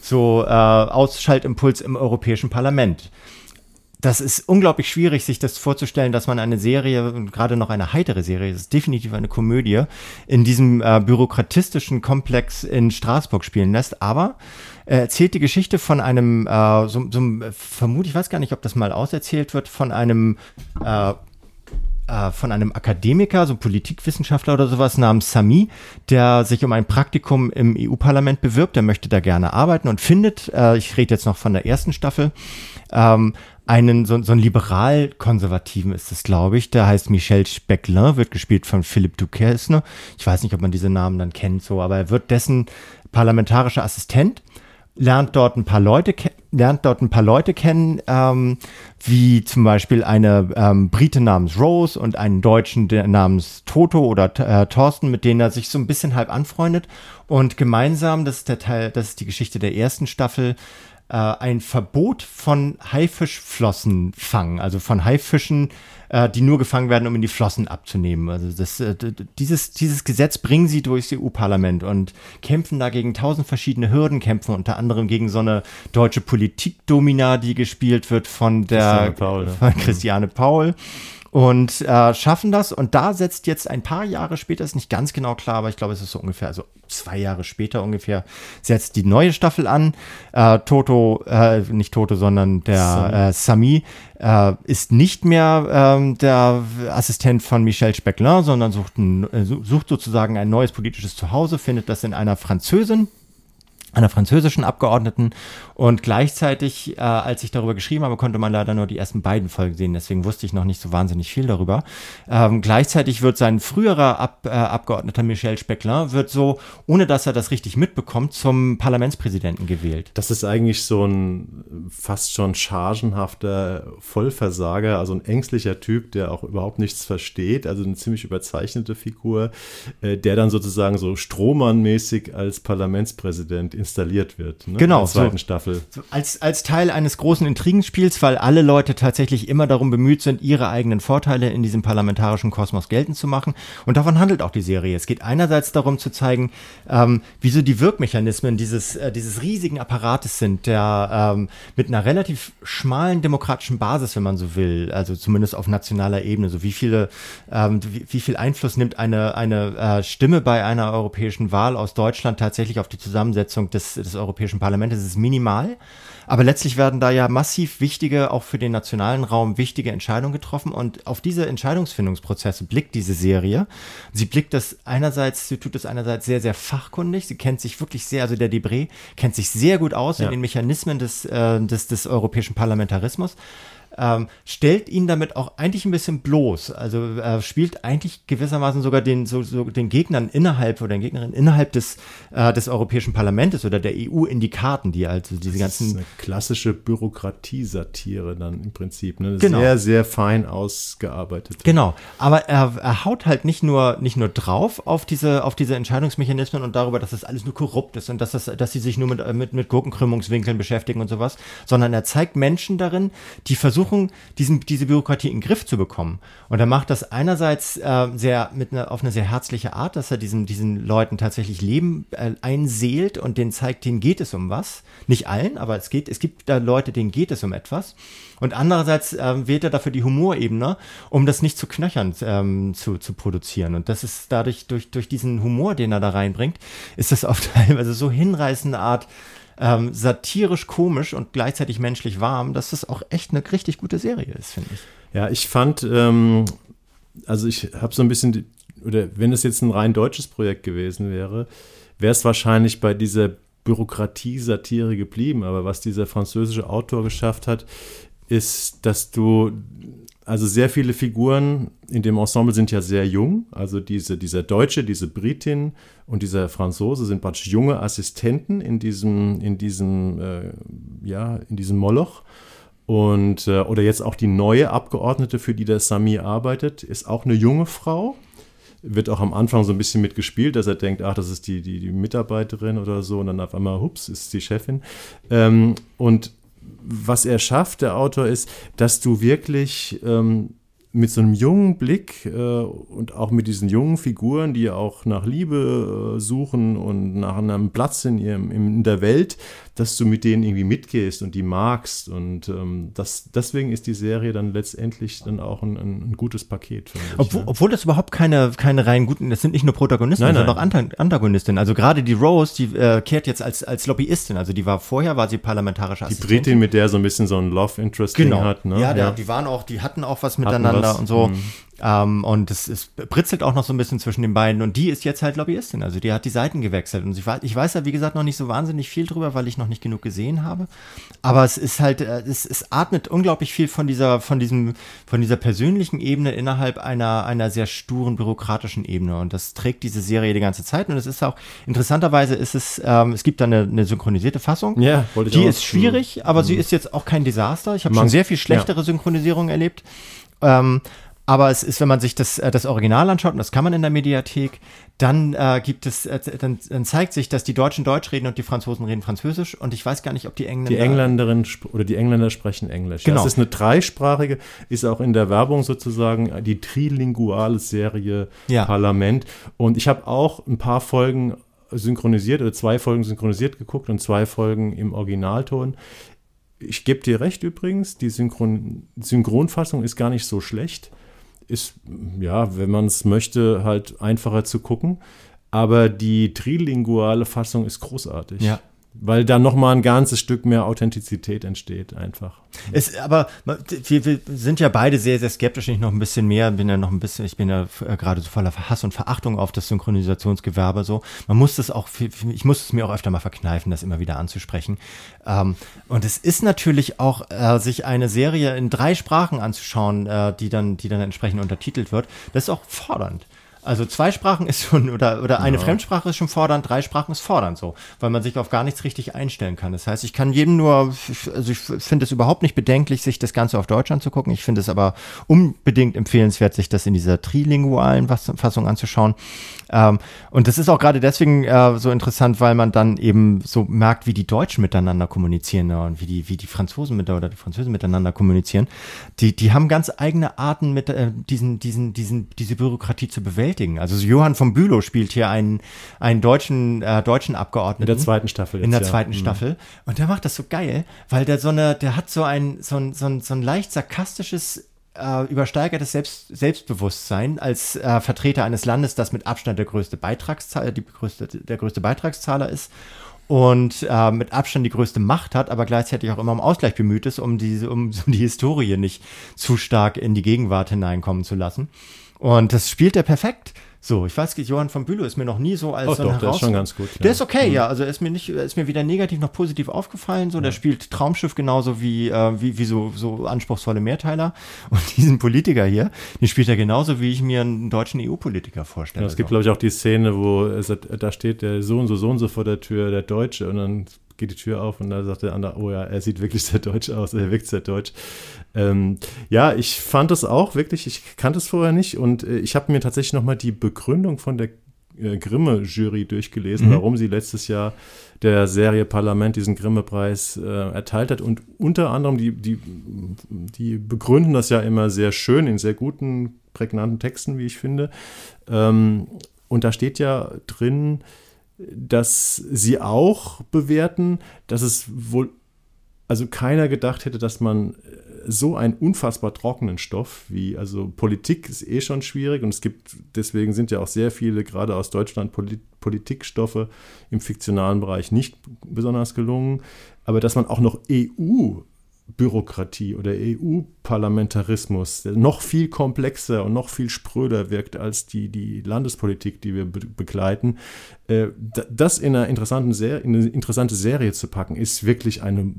so Ausschaltimpuls im Europäischen Parlament. Das ist unglaublich schwierig, sich das vorzustellen, dass man eine Serie, gerade noch eine heitere Serie, das ist definitiv eine Komödie, in diesem bürokratistischen Komplex in Straßburg spielen lässt. Aber er erzählt die Geschichte von einem, vermute ich, weiß gar nicht, ob das mal auserzählt wird, von einem Akademiker, so Politikwissenschaftler oder sowas namens Sami, der sich um ein Praktikum im EU-Parlament bewirbt. Der möchte da gerne arbeiten und findet, ich rede jetzt noch von der ersten Staffel, einen, so einen liberal-konservativen ist das, glaube ich. Der heißt Michel Specklin, wird gespielt von Philippe Duquesne. Ich weiß nicht, ob man diese Namen dann kennt, so, aber er wird dessen parlamentarischer Assistent, lernt dort ein paar Leute kennen, wie zum Beispiel eine Brite namens Rose und einen Deutschen namens Toto oder Thorsten, mit denen er sich so ein bisschen halb anfreundet. Und gemeinsam, das ist die Geschichte der ersten Staffel, ein Verbot von Haifischflossenfang, also von Haifischen, die nur gefangen werden, um in die Flossen abzunehmen. Also dieses Gesetz bringen sie durchs EU-Parlament und kämpfen da gegen 1000 verschiedene Hürden, kämpfen unter anderem gegen so eine deutsche Politikdomina, die gespielt wird von der Christiane Paul. Und schaffen das, und da setzt jetzt ein paar Jahre später, ist nicht ganz genau klar, aber ich glaube, es ist so ungefähr, also 2 Jahre später ungefähr, setzt die neue Staffel an. Sami ist nicht mehr der Assistent von Michel Specklin, sondern sucht sozusagen ein neues politisches Zuhause, findet das in einer Französin, einer französischen Abgeordneten, und gleichzeitig, als ich darüber geschrieben habe, konnte man leider nur die ersten beiden Folgen sehen, deswegen wusste ich noch nicht so wahnsinnig viel darüber. Gleichzeitig wird sein früherer Abgeordneter Michel Specklin, wird so, ohne dass er das richtig mitbekommt, zum Parlamentspräsidenten gewählt. Das ist eigentlich so ein fast schon chargenhafter Vollversager, also ein ängstlicher Typ, der auch überhaupt nichts versteht, also eine ziemlich überzeichnete Figur, der dann sozusagen so Strohmann-mäßig als Parlamentspräsident installiert wird, ne? Genau, in der zweiten Staffel. Als Teil eines großen Intrigenspiels, weil alle Leute tatsächlich immer darum bemüht sind, ihre eigenen Vorteile in diesem parlamentarischen Kosmos geltend zu machen. Und davon handelt auch die Serie. Es geht einerseits darum zu zeigen, wieso die Wirkmechanismen dieses riesigen Apparates sind, der mit einer relativ schmalen demokratischen Basis, wenn man so will, also zumindest auf nationaler Ebene, so wie viel Einfluss nimmt eine Stimme bei einer europäischen Wahl aus Deutschland tatsächlich auf die Zusammensetzung des Europäischen Parlaments. Das ist minimal, aber letztlich werden da ja massiv wichtige, auch für den nationalen Raum wichtige Entscheidungen getroffen, und auf diese Entscheidungsfindungsprozesse blickt diese Serie. Sie tut das einerseits sehr, sehr fachkundig, sie kennt sich wirklich sehr, also der Debré kennt sich sehr gut aus in den Mechanismen des europäischen Parlamentarismus. Stellt ihn damit auch eigentlich ein bisschen bloß, also spielt eigentlich gewissermaßen sogar den Gegnern innerhalb oder den Gegnerinnen innerhalb des Europäischen Parlaments oder der EU in die Karten, die also diese ganzen... Das ist eine klassische Bürokratiesatire dann im Prinzip, ne? Genau. Sehr, sehr fein ausgearbeitet. Genau, aber er haut halt nicht nur drauf auf diese Entscheidungsmechanismen und darüber, dass das alles nur korrupt ist und dass sie sich nur mit Gurkenkrümmungswinkeln beschäftigen und sowas, sondern er zeigt Menschen darin, die versuchen, diese Bürokratie in den Griff zu bekommen. Und er macht das einerseits auf eine sehr herzliche Art, dass er diesen Leuten tatsächlich Leben einseelt und denen zeigt, denen geht es um was. Nicht allen, aber es gibt da Leute, denen geht es um etwas. Und andererseits wählt er dafür die Humorebene, um das nicht zu knöchern zu produzieren. Und das ist dadurch, durch diesen Humor, den er da reinbringt, ist das auf teilweise so hinreißende Art, satirisch komisch und gleichzeitig menschlich warm, dass das auch echt eine richtig gute Serie ist, finde ich. Ja, ich fand, also ich habe so ein bisschen, oder wenn es jetzt ein rein deutsches Projekt gewesen wäre, wäre es wahrscheinlich bei dieser Bürokratiesatire geblieben. Aber was dieser französische Autor geschafft hat, ist, dass du, also sehr viele Figuren in dem Ensemble sind ja sehr jung, also dieser Deutsche, diese Britin und dieser Franzose sind praktisch junge Assistenten in diesem Moloch. Und oder jetzt auch die neue Abgeordnete, für die der Sami arbeitet, ist auch eine junge Frau. Wird auch am Anfang so ein bisschen mitgespielt, dass er denkt, ach, das ist die Mitarbeiterin oder so, und dann auf einmal, hups, ist die Chefin. Und was er schafft, der Autor, ist, dass du wirklich mit so einem jungen Blick und auch mit diesen jungen Figuren, die auch nach Liebe suchen und nach einem Platz in der Welt, dass du mit denen irgendwie mitgehst und die magst. Und deswegen ist die Serie dann letztendlich dann auch ein gutes Paket. Obwohl das überhaupt keine rein guten, das sind nicht nur Protagonisten, sondern auch Antagonistinnen. Also gerade die Rose, die kehrt jetzt als Lobbyistin. Also die war sie parlamentarische Assistentin. Die Britin, mit der so ein bisschen so ein Love-Interest-Ding hat. Ne? Ja, die hatten auch was miteinander und so. Und es britzelt auch noch so ein bisschen zwischen den beiden. Und die ist jetzt halt Lobbyistin. Also die hat die Seiten gewechselt. Und ich weiß ja, wie gesagt, noch nicht so wahnsinnig viel drüber, weil ich noch nicht genug gesehen habe. Aber es ist halt, es atmet unglaublich viel von dieser persönlichen Ebene innerhalb einer sehr sturen bürokratischen Ebene. Und das trägt diese Serie die ganze Zeit. Und es ist auch, interessanterweise ist es, es gibt da eine synchronisierte Fassung. Ja, wollte ich auch. Die ist schwierig, aber sie ist jetzt auch kein Desaster. Ich habe schon sehr viel schlechtere Synchronisierung erlebt. Aber es ist, wenn man sich das Original anschaut, und das kann man in der Mediathek, dann dann zeigt sich, dass die Deutschen Deutsch reden und die Franzosen reden Französisch. Und ich weiß gar nicht, ob die Engländer... Die Engländerinnen oder die Engländer sprechen Englisch. Genau. Ja, es ist eine dreisprachige, ist auch in der Werbung sozusagen die trilinguale Serie Parlament. Und ich habe auch ein paar Folgen synchronisiert oder 2 Folgen synchronisiert geguckt und 2 Folgen im Originalton. Ich gebe dir recht übrigens, die Synchronfassung ist gar nicht so schlecht. Ist, ja, wenn man es möchte, halt einfacher zu gucken. Aber die trilinguale Fassung ist großartig. Ja. Weil da nochmal ein ganzes Stück mehr Authentizität entsteht einfach. Aber wir sind ja beide sehr, sehr skeptisch, ich bin ja gerade so voller Hass und Verachtung auf das Synchronisationsgewerbe so. Ich muss es mir auch öfter mal verkneifen, das immer wieder anzusprechen. Und es ist natürlich auch, sich eine Serie in 3 Sprachen anzuschauen, die dann entsprechend untertitelt wird, das ist auch fordernd. Also 2 Sprachen ist schon, oder eine Fremdsprache ist schon fordernd, 3 Sprachen ist fordernd so, weil man sich auf gar nichts richtig einstellen kann. Das heißt, ich finde es überhaupt nicht bedenklich, sich das Ganze auf Deutsch anzugucken. Ich finde es aber unbedingt empfehlenswert, sich das in dieser trilingualen Fassung anzuschauen. Und das ist auch gerade deswegen so interessant, weil man dann eben so merkt, wie die Deutschen miteinander kommunizieren und wie die Franzosen oder die Französen miteinander kommunizieren. Die haben ganz eigene Arten, mit diese Bürokratie zu bewältigen. Also Johann von Bülow spielt hier einen deutschen Abgeordneten. In der 2. Staffel. Staffel. Und der macht das so geil, weil der hat so ein leicht sarkastisches, übersteigertes Selbstbewusstsein als Vertreter eines Landes, das mit Abstand der größte Beitragszahler ist. Und mit Abstand die größte Macht hat, aber gleichzeitig auch immer um Ausgleich bemüht ist, um die Historie nicht zu stark in die Gegenwart hineinkommen zu lassen. Und das spielt er perfekt. So, ich weiß, Johann von Bülow ist mir noch nie so als der ist schon ganz gut. Ja. Der ist okay, ja. Also ist mir weder negativ noch positiv aufgefallen. So, der spielt Traumschiff genauso wie so anspruchsvolle Mehrteiler. Und diesen Politiker hier, den spielt er genauso, wie ich mir einen deutschen EU-Politiker vorstelle. Ja, es gibt, glaube ich, auch die Szene, wo da steht der so und so vor der Tür, der Deutsche, und dann geht die Tür auf und da sagt der andere, oh ja, er sieht wirklich sehr deutsch aus, er wirkt sehr deutsch. Ja, ich fand das auch wirklich, ich kannte es vorher nicht und ich habe mir tatsächlich nochmal die Begründung von der Grimme-Jury durchgelesen, warum sie letztes Jahr der Serie Parlament diesen Grimme-Preis erteilt hat und unter anderem, die begründen das ja immer sehr schön in sehr guten, prägnanten Texten, wie ich finde, und da steht ja drin, dass sie auch bewerten, dass es wohl, also keiner gedacht hätte, dass man so einen unfassbar trockenen Stoff wie, also Politik ist eh schon schwierig und deswegen sind ja auch sehr viele, gerade aus Deutschland, Politikstoffe im fiktionalen Bereich nicht besonders gelungen, aber dass man auch noch EU-Bürokratie oder EU-Parlamentarismus noch viel komplexer und noch viel spröder wirkt als die Landespolitik, die wir begleiten. Das in eine interessante Serie zu packen, ist wirklich eine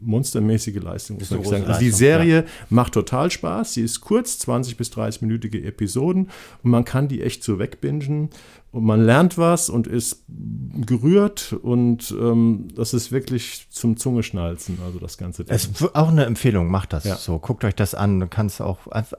monstermäßige Leistung, muss man sagen. Also die Serie macht total Spaß, sie ist kurz, 20- bis 30-minütige Episoden und man kann die echt so wegbingen und man lernt was und ist gerührt und das ist wirklich zum Zungeschnalzen, also das ganze Ding. Es ist auch eine Empfehlung, macht das so, guckt euch das an, du kannst auch,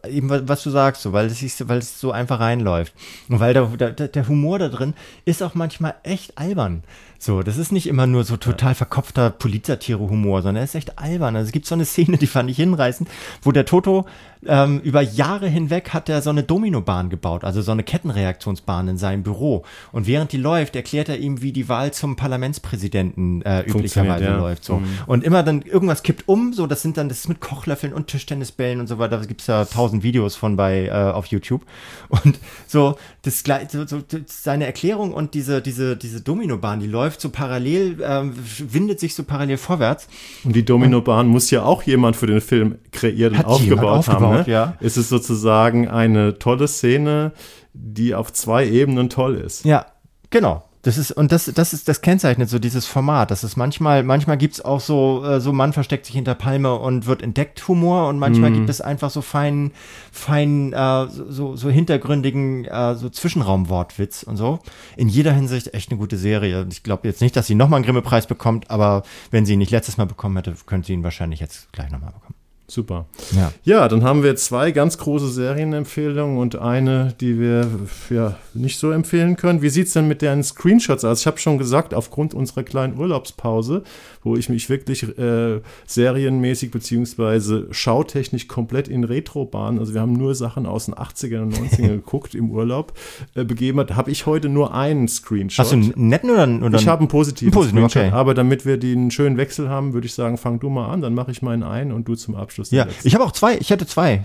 eben was du sagst, so, weil es so einfach reinläuft und weil der Humor da drin ist auch manchmal echt albern. So, das ist nicht immer nur so total verkopfter Politsatire-Humor, sondern er ist echt albern. Also es gibt so eine Szene, die fand ich hinreißend, wo der Toto über Jahre hinweg hat er so eine Dominobahn gebaut, also so eine Kettenreaktionsbahn in seinem Büro Büro. Und während die läuft, erklärt er ihm, wie die Wahl zum Parlamentspräsidenten üblicherweise läuft. So. Mhm. Und immer dann irgendwas kippt um, so, das sind dann, das ist mit Kochlöffeln und Tischtennisbällen und so weiter. Da gibt es ja 1000 Videos von bei auf YouTube. Und so, das seine Erklärung und diese Dominobahn, die läuft so parallel, windet sich so parallel vorwärts. Und die Dominobahn muss ja auch jemand für den Film kreiert und aufgebaut haben. Ne? Ja. Es ist sozusagen eine tolle Szene, die auf zwei Ebenen toll ist. Ja, genau. Das kennzeichnet so dieses Format. Das ist manchmal gibt's auch so Mann versteckt sich hinter Palme und wird entdeckt Humor, und manchmal gibt es einfach so feinen, so hintergründigen, so Zwischenraumwortwitz und so. In jeder Hinsicht echt eine gute Serie. Ich glaube jetzt nicht, dass sie nochmal einen Grimme-Preis bekommt, aber wenn sie ihn nicht letztes Mal bekommen hätte, könnte sie ihn wahrscheinlich jetzt gleich nochmal bekommen. Super. Ja, dann haben wir zwei ganz große Serienempfehlungen und eine, die wir nicht so empfehlen können. Wie sieht es denn mit den Screenshots aus? Ich habe schon gesagt, aufgrund unserer kleinen Urlaubspause, wo ich mich wirklich serienmäßig bzw. schautechnisch komplett in Retrobahn, also wir haben nur Sachen aus den 80ern und 90ern geguckt im Urlaub, begeben hat, habe ich heute nur einen Screenshot. Hast du einen netten oder ich habe einen positiven Screenshot, okay. Aber damit wir den schönen Wechsel haben, würde ich sagen, fang du mal an, dann mache ich meinen einen und du zum Abschluss. Ja, ich habe auch zwei, ich hatte zwei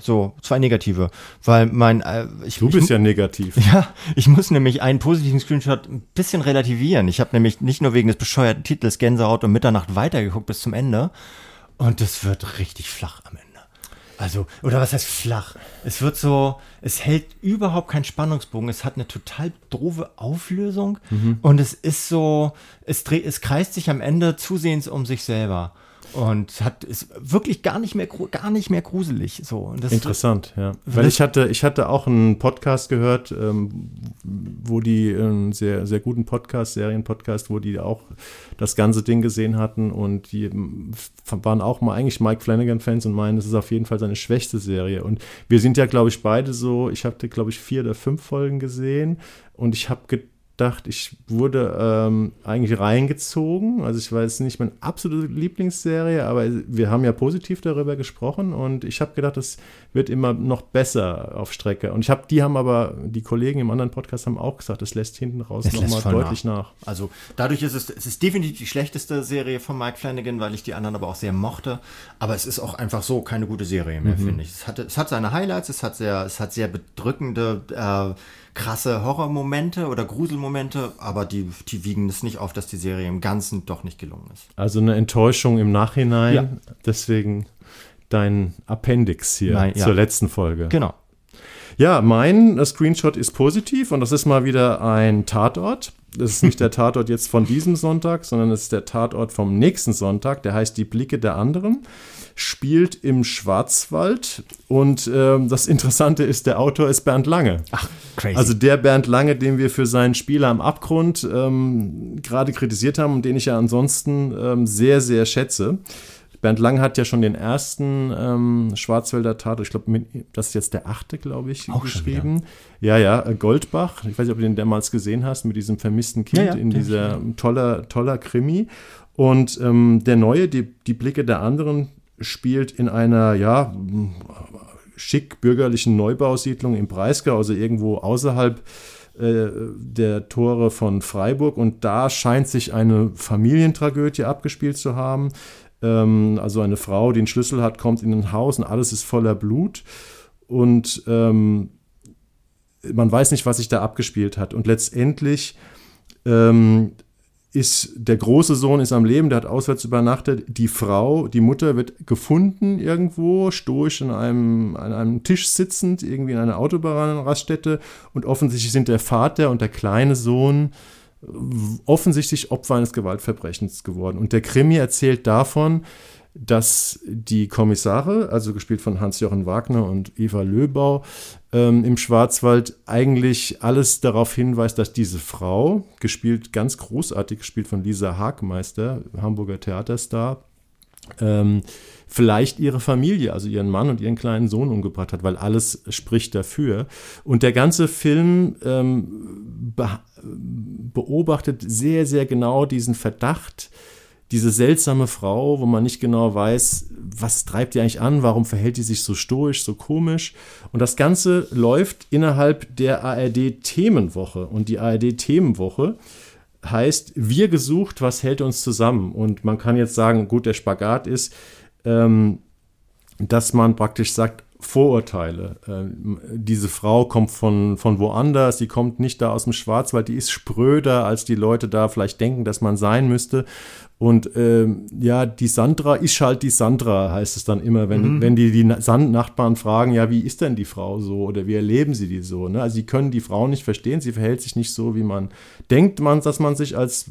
negative, weil du bist ja negativ. Ja, ich muss nämlich einen positiven Screenshot ein bisschen relativieren. Ich habe nämlich nicht nur wegen des bescheuerten Titels Gänsehaut um Mitternacht weitergeguckt bis zum Ende, und das wird richtig flach am Ende. Also, oder was heißt flach? Es wird so, es hält überhaupt keinen Spannungsbogen, es hat eine total doofe Auflösung, und es ist so, es kreist sich am Ende zusehends um sich selber. Und ist wirklich gar nicht mehr gruselig. So. Und das interessant, ja. Weil ich hatte auch einen Podcast gehört, wo die einen sehr, sehr guten Podcast, Serienpodcast, wo die auch das ganze Ding gesehen hatten, und die waren auch mal eigentlich Mike Flanagan-Fans und meinen, das ist auf jeden Fall seine schwächste Serie. Und wir sind ja, glaube ich, beide so, ich hatte, glaube ich, 4 oder 5 Folgen gesehen, und ich habe ich wurde eigentlich reingezogen. Also ich weiß nicht, meine absolute Lieblingsserie, aber wir haben ja positiv darüber gesprochen, und ich habe gedacht, das wird immer noch besser auf Strecke. Und die Kollegen im anderen Podcast haben auch gesagt, das lässt hinten raus nochmal deutlich nach. Also dadurch ist es ist definitiv die schlechteste Serie von Mike Flanagan, weil ich die anderen aber auch sehr mochte. Aber es ist auch einfach so keine gute Serie mehr, finde ich. Es hat seine Highlights, es hat sehr bedrückende, krasse Horrormomente oder Gruselmomente, aber die wiegen es nicht auf, dass die Serie im Ganzen doch nicht gelungen ist. Also eine Enttäuschung im Nachhinein, ja. Deswegen dein Appendix hier zur letzten Folge. Genau. Ja, mein Screenshot ist positiv, und das ist mal wieder ein Tatort. Das ist nicht der Tatort jetzt von diesem Sonntag, sondern es ist der Tatort vom nächsten Sonntag. Der heißt Die Blicke der anderen, spielt im Schwarzwald. Und das Interessante ist, der Autor ist Bernd Lange. Ach, crazy. Also der Bernd Lange, den wir für seinen Spiel am Abgrund gerade kritisiert haben und den ich ja ansonsten sehr, sehr schätze. Bernd Lange hat ja schon den ersten Schwarzwälder-Tatort, ich glaube, das ist jetzt der 8., glaube ich, auch geschrieben. Ja, Goldbach. Ich weiß nicht, ob du den damals gesehen hast, mit diesem vermissten Kind in dieser toller Krimi. Und der neue, die Blicke der anderen, spielt in einer, schick bürgerlichen Neubausiedlung im Breisgau, also irgendwo außerhalb der Tore von Freiburg. Und da scheint sich eine Familientragödie abgespielt zu haben. Also eine Frau, die einen Schlüssel hat, kommt in ein Haus und alles ist voller Blut, und man weiß nicht, was sich da abgespielt hat. Und letztendlich ist der große Sohn am Leben, der hat auswärts übernachtet. Die Mutter wird gefunden irgendwo, stoisch an einem Tisch sitzend, irgendwie in einer Autobahnraststätte, und offensichtlich sind der Vater und der kleine Sohn offensichtlich Opfer eines Gewaltverbrechens geworden. Und der Krimi erzählt davon, dass die Kommissare, also gespielt von Hans-Jochen Wagner und Eva Löbau, im Schwarzwald eigentlich alles darauf hinweist, dass diese Frau, ganz großartig gespielt von Lisa Hagmeister, Hamburger Theaterstar, vielleicht ihre Familie, also ihren Mann und ihren kleinen Sohn umgebracht hat, weil alles spricht dafür. Und der ganze Film beobachtet sehr, sehr genau diesen Verdacht, diese seltsame Frau, wo man nicht genau weiß, was treibt die eigentlich an, warum verhält die sich so stoisch, so komisch. Und das Ganze läuft innerhalb der ARD-Themenwoche. Und die ARD-Themenwoche heißt, wir gesucht, was hält uns zusammen? Und man kann jetzt sagen, gut, der Spagat ist, dass man praktisch sagt, Vorurteile. Diese Frau kommt von woanders, die kommt nicht da aus dem Schwarzwald, die ist spröder, als die Leute da vielleicht denken, dass man sein müsste. Und ja, die Sandra ist halt die Sandra, heißt es dann immer, wenn die Sandnachbarn fragen, ja, wie ist denn die Frau so oder wie erleben sie die so? Ne? Also sie können die Frau nicht verstehen, sie verhält sich nicht so, wie man denkt, dass man sich als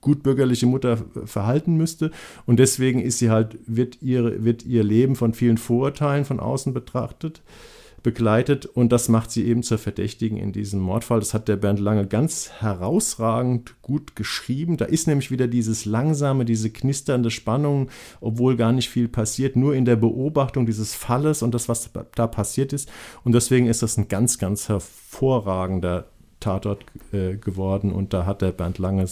gutbürgerliche Mutter verhalten müsste. Und deswegen ist sie halt, wird ihr Leben von vielen Vorurteilen von außen begleitet und das macht sie eben zur Verdächtigen in diesem Mordfall. Das hat der Bernd Lange ganz herausragend gut geschrieben. Da ist nämlich wieder dieses langsame, diese knisternde Spannung, obwohl gar nicht viel passiert, nur in der Beobachtung dieses Falles und das, was da passiert ist. Und deswegen ist das ein ganz, ganz hervorragender Tatort geworden und da hat der Bernd Lange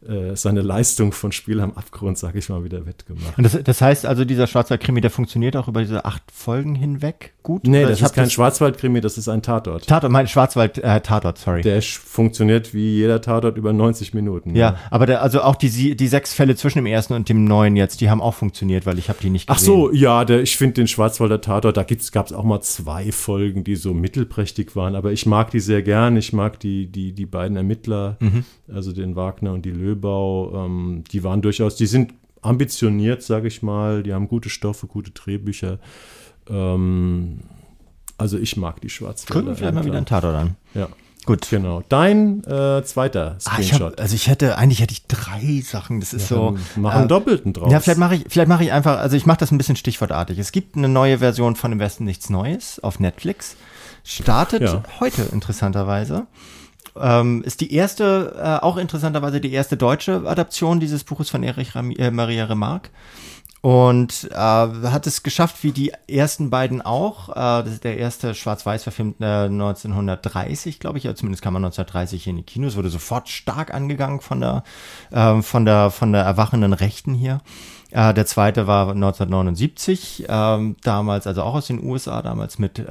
seine Leistung von Spiel am Abgrund, sage ich mal, wieder wettgemacht. Und das heißt also, dieser Schwarzwaldkrimi, der funktioniert auch über diese 8 Folgen hinweg gut? Nee, das ist kein Schwarzwaldkrimi, das ist ein Tatort. Schwarzwald-Tatort, sorry. Der funktioniert wie jeder Tatort über 90 Minuten. Ja, aber also auch die 6 Fälle zwischen dem ersten und dem neuen jetzt, die haben auch funktioniert, weil ich habe die nicht gesehen. Ach so, ja, ich finde den Schwarzwalder Tatort, da gab es auch mal 2 Folgen, die so mittelprächtig waren, aber ich mag die sehr gern. Ich mag die beiden Ermittler, also den Wagner und die Löwe. Die waren durchaus, die sind ambitioniert, sage ich mal, die haben gute Stoffe, gute Drehbücher. Also ich mag die Schwarzwälder. Gucken wir vielleicht mal wieder einen Tatort an. Ja. Gut. Genau. Dein zweiter Screenshot. Eigentlich hätte ich 3 Sachen. Das ist ja, so. Mach einen doppelten draus. Ja, vielleicht mache ich einfach, also ich mache das ein bisschen stichwortartig. Es gibt eine neue Version von Im Westen nichts Neues auf Netflix. Startet heute interessanterweise. Ist die erste, auch interessanterweise die erste deutsche Adaption dieses Buches von Erich Maria Remarque und hat es geschafft, wie die ersten beiden auch, das ist der erste schwarz-weiß verfilmt 1930, glaube ich, ja, zumindest kam er 1930 hier in die Kinos, wurde sofort stark angegangen von der erwachenden Rechten hier. Der zweite war 1979, damals, also auch aus den USA, damals mit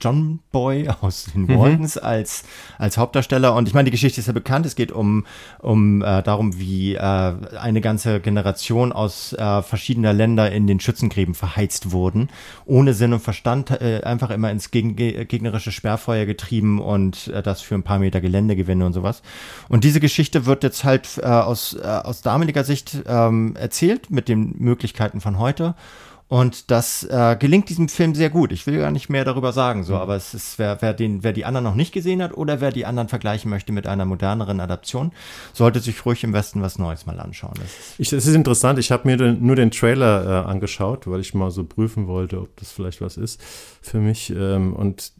John Boy aus den Waltons als Hauptdarsteller. Und ich meine, die Geschichte ist ja bekannt. Es geht um darum, wie eine ganze Generation aus verschiedener Länder in den Schützengräben verheizt wurden, ohne Sinn und Verstand, einfach immer ins gegnerische Sperrfeuer getrieben und das für ein paar Meter Geländegewinne und sowas. Und diese Geschichte wird jetzt halt aus damaliger Sicht erzählt, mit den Möglichkeiten von heute. Und das gelingt diesem Film sehr gut. Ich will gar nicht mehr darüber sagen, so, aber es ist, wer die anderen noch nicht gesehen hat oder wer die anderen vergleichen möchte mit einer moderneren Adaption, sollte sich ruhig Im Westen was Neues mal anschauen. Das ist interessant. Ich habe mir nur den Trailer angeschaut, weil ich mal so prüfen wollte, ob das vielleicht was ist für mich. Und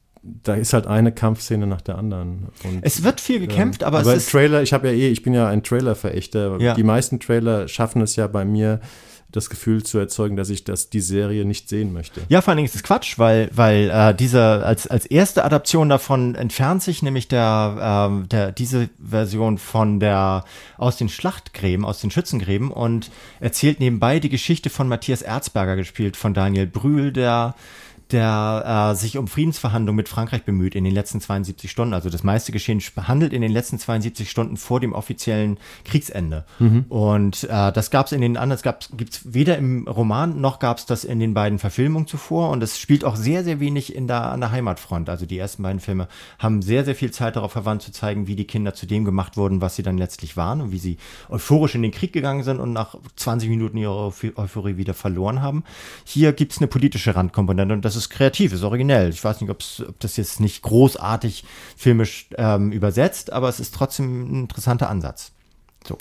da ist halt eine Kampfszene nach der anderen. Und es wird viel gekämpft, aber es ist... Trailer, ich bin ja ein Trailer-Verächter. Ja. Die meisten Trailer schaffen es ja bei mir, das Gefühl zu erzeugen, dass ich die Serie nicht sehen möchte. Ja, vor allen Dingen ist es Quatsch, weil diese als erste Adaption davon entfernt sich nämlich diese Version von aus den Schlachtgräben, aus den Schützengräben und erzählt nebenbei die Geschichte von Matthias Erzberger, gespielt von Daniel Brühl, der sich um Friedensverhandlungen mit Frankreich bemüht in den letzten 72 Stunden. Also das meiste Geschehen handelt in den letzten 72 Stunden vor dem offiziellen Kriegsende. Und das gab es in den anderen, gibt es weder im Roman, noch gab es das in den beiden Verfilmungen zuvor. Und es spielt auch sehr, sehr wenig an der Heimatfront. Also die ersten beiden Filme haben sehr, sehr viel Zeit darauf verwandt, zu zeigen, wie die Kinder zu dem gemacht wurden, was sie dann letztlich waren und wie sie euphorisch in den Krieg gegangen sind und nach 20 Minuten ihre Euphorie wieder verloren haben. Hier gibt es eine politische Randkomponente und das ist kreativ, ist originell. Ich weiß nicht, ob das jetzt nicht großartig filmisch übersetzt, aber es ist trotzdem ein interessanter Ansatz. So.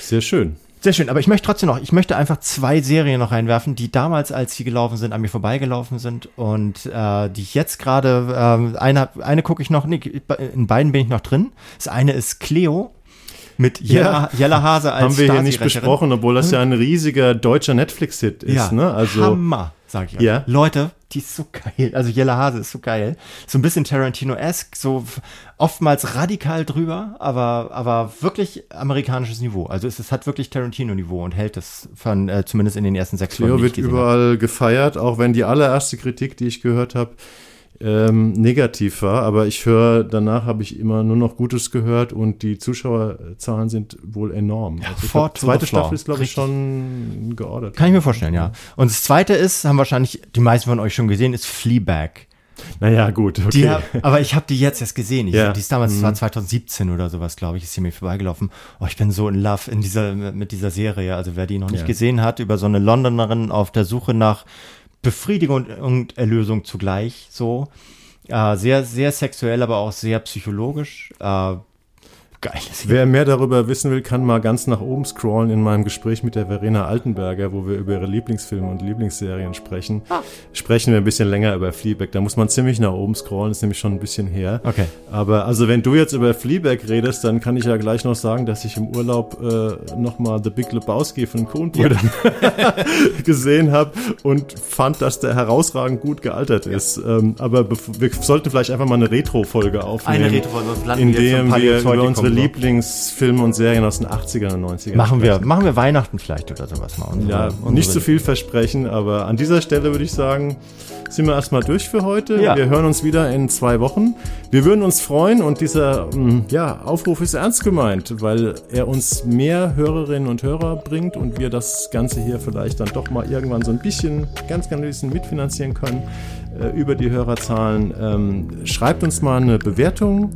Sehr schön. Sehr schön, aber ich möchte einfach 2 Serien noch reinwerfen, die damals, als sie gelaufen sind, an mir vorbeigelaufen sind und die ich jetzt gerade, eine gucke ich noch, nee, in beiden bin ich noch drin. Das eine ist Cleo. Mit Jella Haase als Stasi-Recherin. Haben wir hier nicht besprochen, obwohl das ja ein riesiger deutscher Netflix-Hit ist. Ja, ne? Also, Hammer, sag ich euch. Ja. Leute, die ist so geil. Also Jella Haase ist so geil. So ein bisschen Tarantino-esque, so oftmals radikal drüber, aber wirklich amerikanisches Niveau. Also es hat wirklich Tarantino-Niveau und hält das von, zumindest in den ersten 6 Folgen. Cleo wird überall gefeiert, auch wenn die allererste Kritik, die ich gehört habe, negativ war, aber ich höre, danach habe ich immer nur noch Gutes gehört und die Zuschauerzahlen sind wohl enorm. Ja, also glaub, zweite Staffel ist, glaube ich, schon geordert. Kann ich mir vorstellen, ja. Und das zweite ist, haben wahrscheinlich die meisten von euch schon gesehen, ist Fleabag. Naja, gut, okay. Aber ich habe die jetzt erst gesehen. Die ist damals, das war 2017 oder sowas, glaube ich, ist hier mir vorbeigelaufen. Oh, ich bin so in love mit dieser Serie. Also wer die noch nicht gesehen hat, über so eine Londonerin auf der Suche nach Befriedigung und Erlösung zugleich, so. Sehr, sehr sexuell, aber auch sehr psychologisch. Geil. Wer mehr darüber wissen will, kann mal ganz nach oben scrollen in meinem Gespräch mit der Verena Altenberger, wo wir über ihre Lieblingsfilme und Lieblingsserien sprechen. Sprechen wir ein bisschen länger über Fleabag. Da muss man ziemlich nach oben scrollen, ist nämlich schon ein bisschen her. Okay. Aber also wenn du jetzt über Fleabag redest, dann kann ich ja gleich noch sagen, dass ich im Urlaub nochmal The Big Lebowski von Coen-Brüdern gesehen habe und fand, dass der herausragend gut gealtert ist. Aber wir sollten vielleicht einfach mal eine Retro-Folge aufnehmen. Eine Retro-Folge, sonst landen wir jetzt ein paar Jahre Lieblingsfilme und Serien aus den 80ern und 90ern. Machen wir Weihnachten vielleicht oder sowas mal. Nicht zu viel versprechen, aber an dieser Stelle würde ich sagen, sind wir erstmal durch für heute. Ja. Wir hören uns wieder in 2 Wochen. Wir würden uns freuen und dieser Aufruf ist ernst gemeint, weil er uns mehr Hörerinnen und Hörer bringt und wir das Ganze hier vielleicht dann doch mal irgendwann so ein bisschen, ganz, ganz bisschen mitfinanzieren können über die Hörerzahlen. Schreibt uns mal eine Bewertung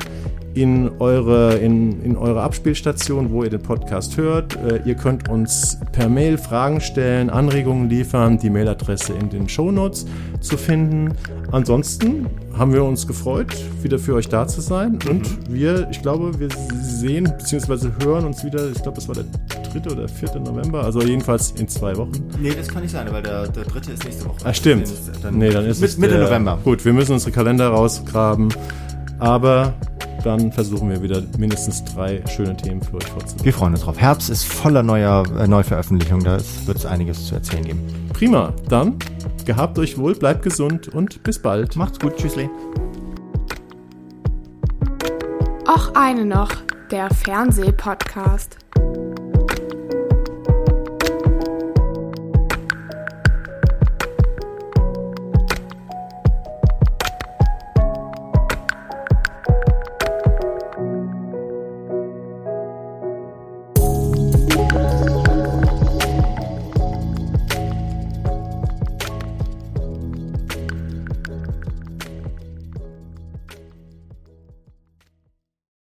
in eure Abspielstation, wo ihr den Podcast hört. Ihr könnt uns per Mail Fragen stellen, Anregungen liefern, die Mailadresse in den Shownotes zu finden. Ansonsten haben wir uns gefreut, wieder für euch da zu sein. Und ich glaube, wir sehen bzw. hören uns wieder, ich glaube, das war der 3. oder 4. November, also jedenfalls in 2 Wochen. Nee, das kann nicht sein, weil der 3. ist nächste Woche. Ah, stimmt. Dann ist es Mitte November. Gut, wir müssen unsere Kalender rausgraben, aber dann versuchen wir wieder mindestens 3 schöne Themen für euch vorzunehmen. Wir freuen uns drauf. Herbst ist voller Neuveröffentlichungen, da wird es einiges zu erzählen geben. Prima, dann gehabt euch wohl, bleibt gesund und bis bald. Macht's gut, tschüssle. Och, eine noch, der Fernsehpodcast.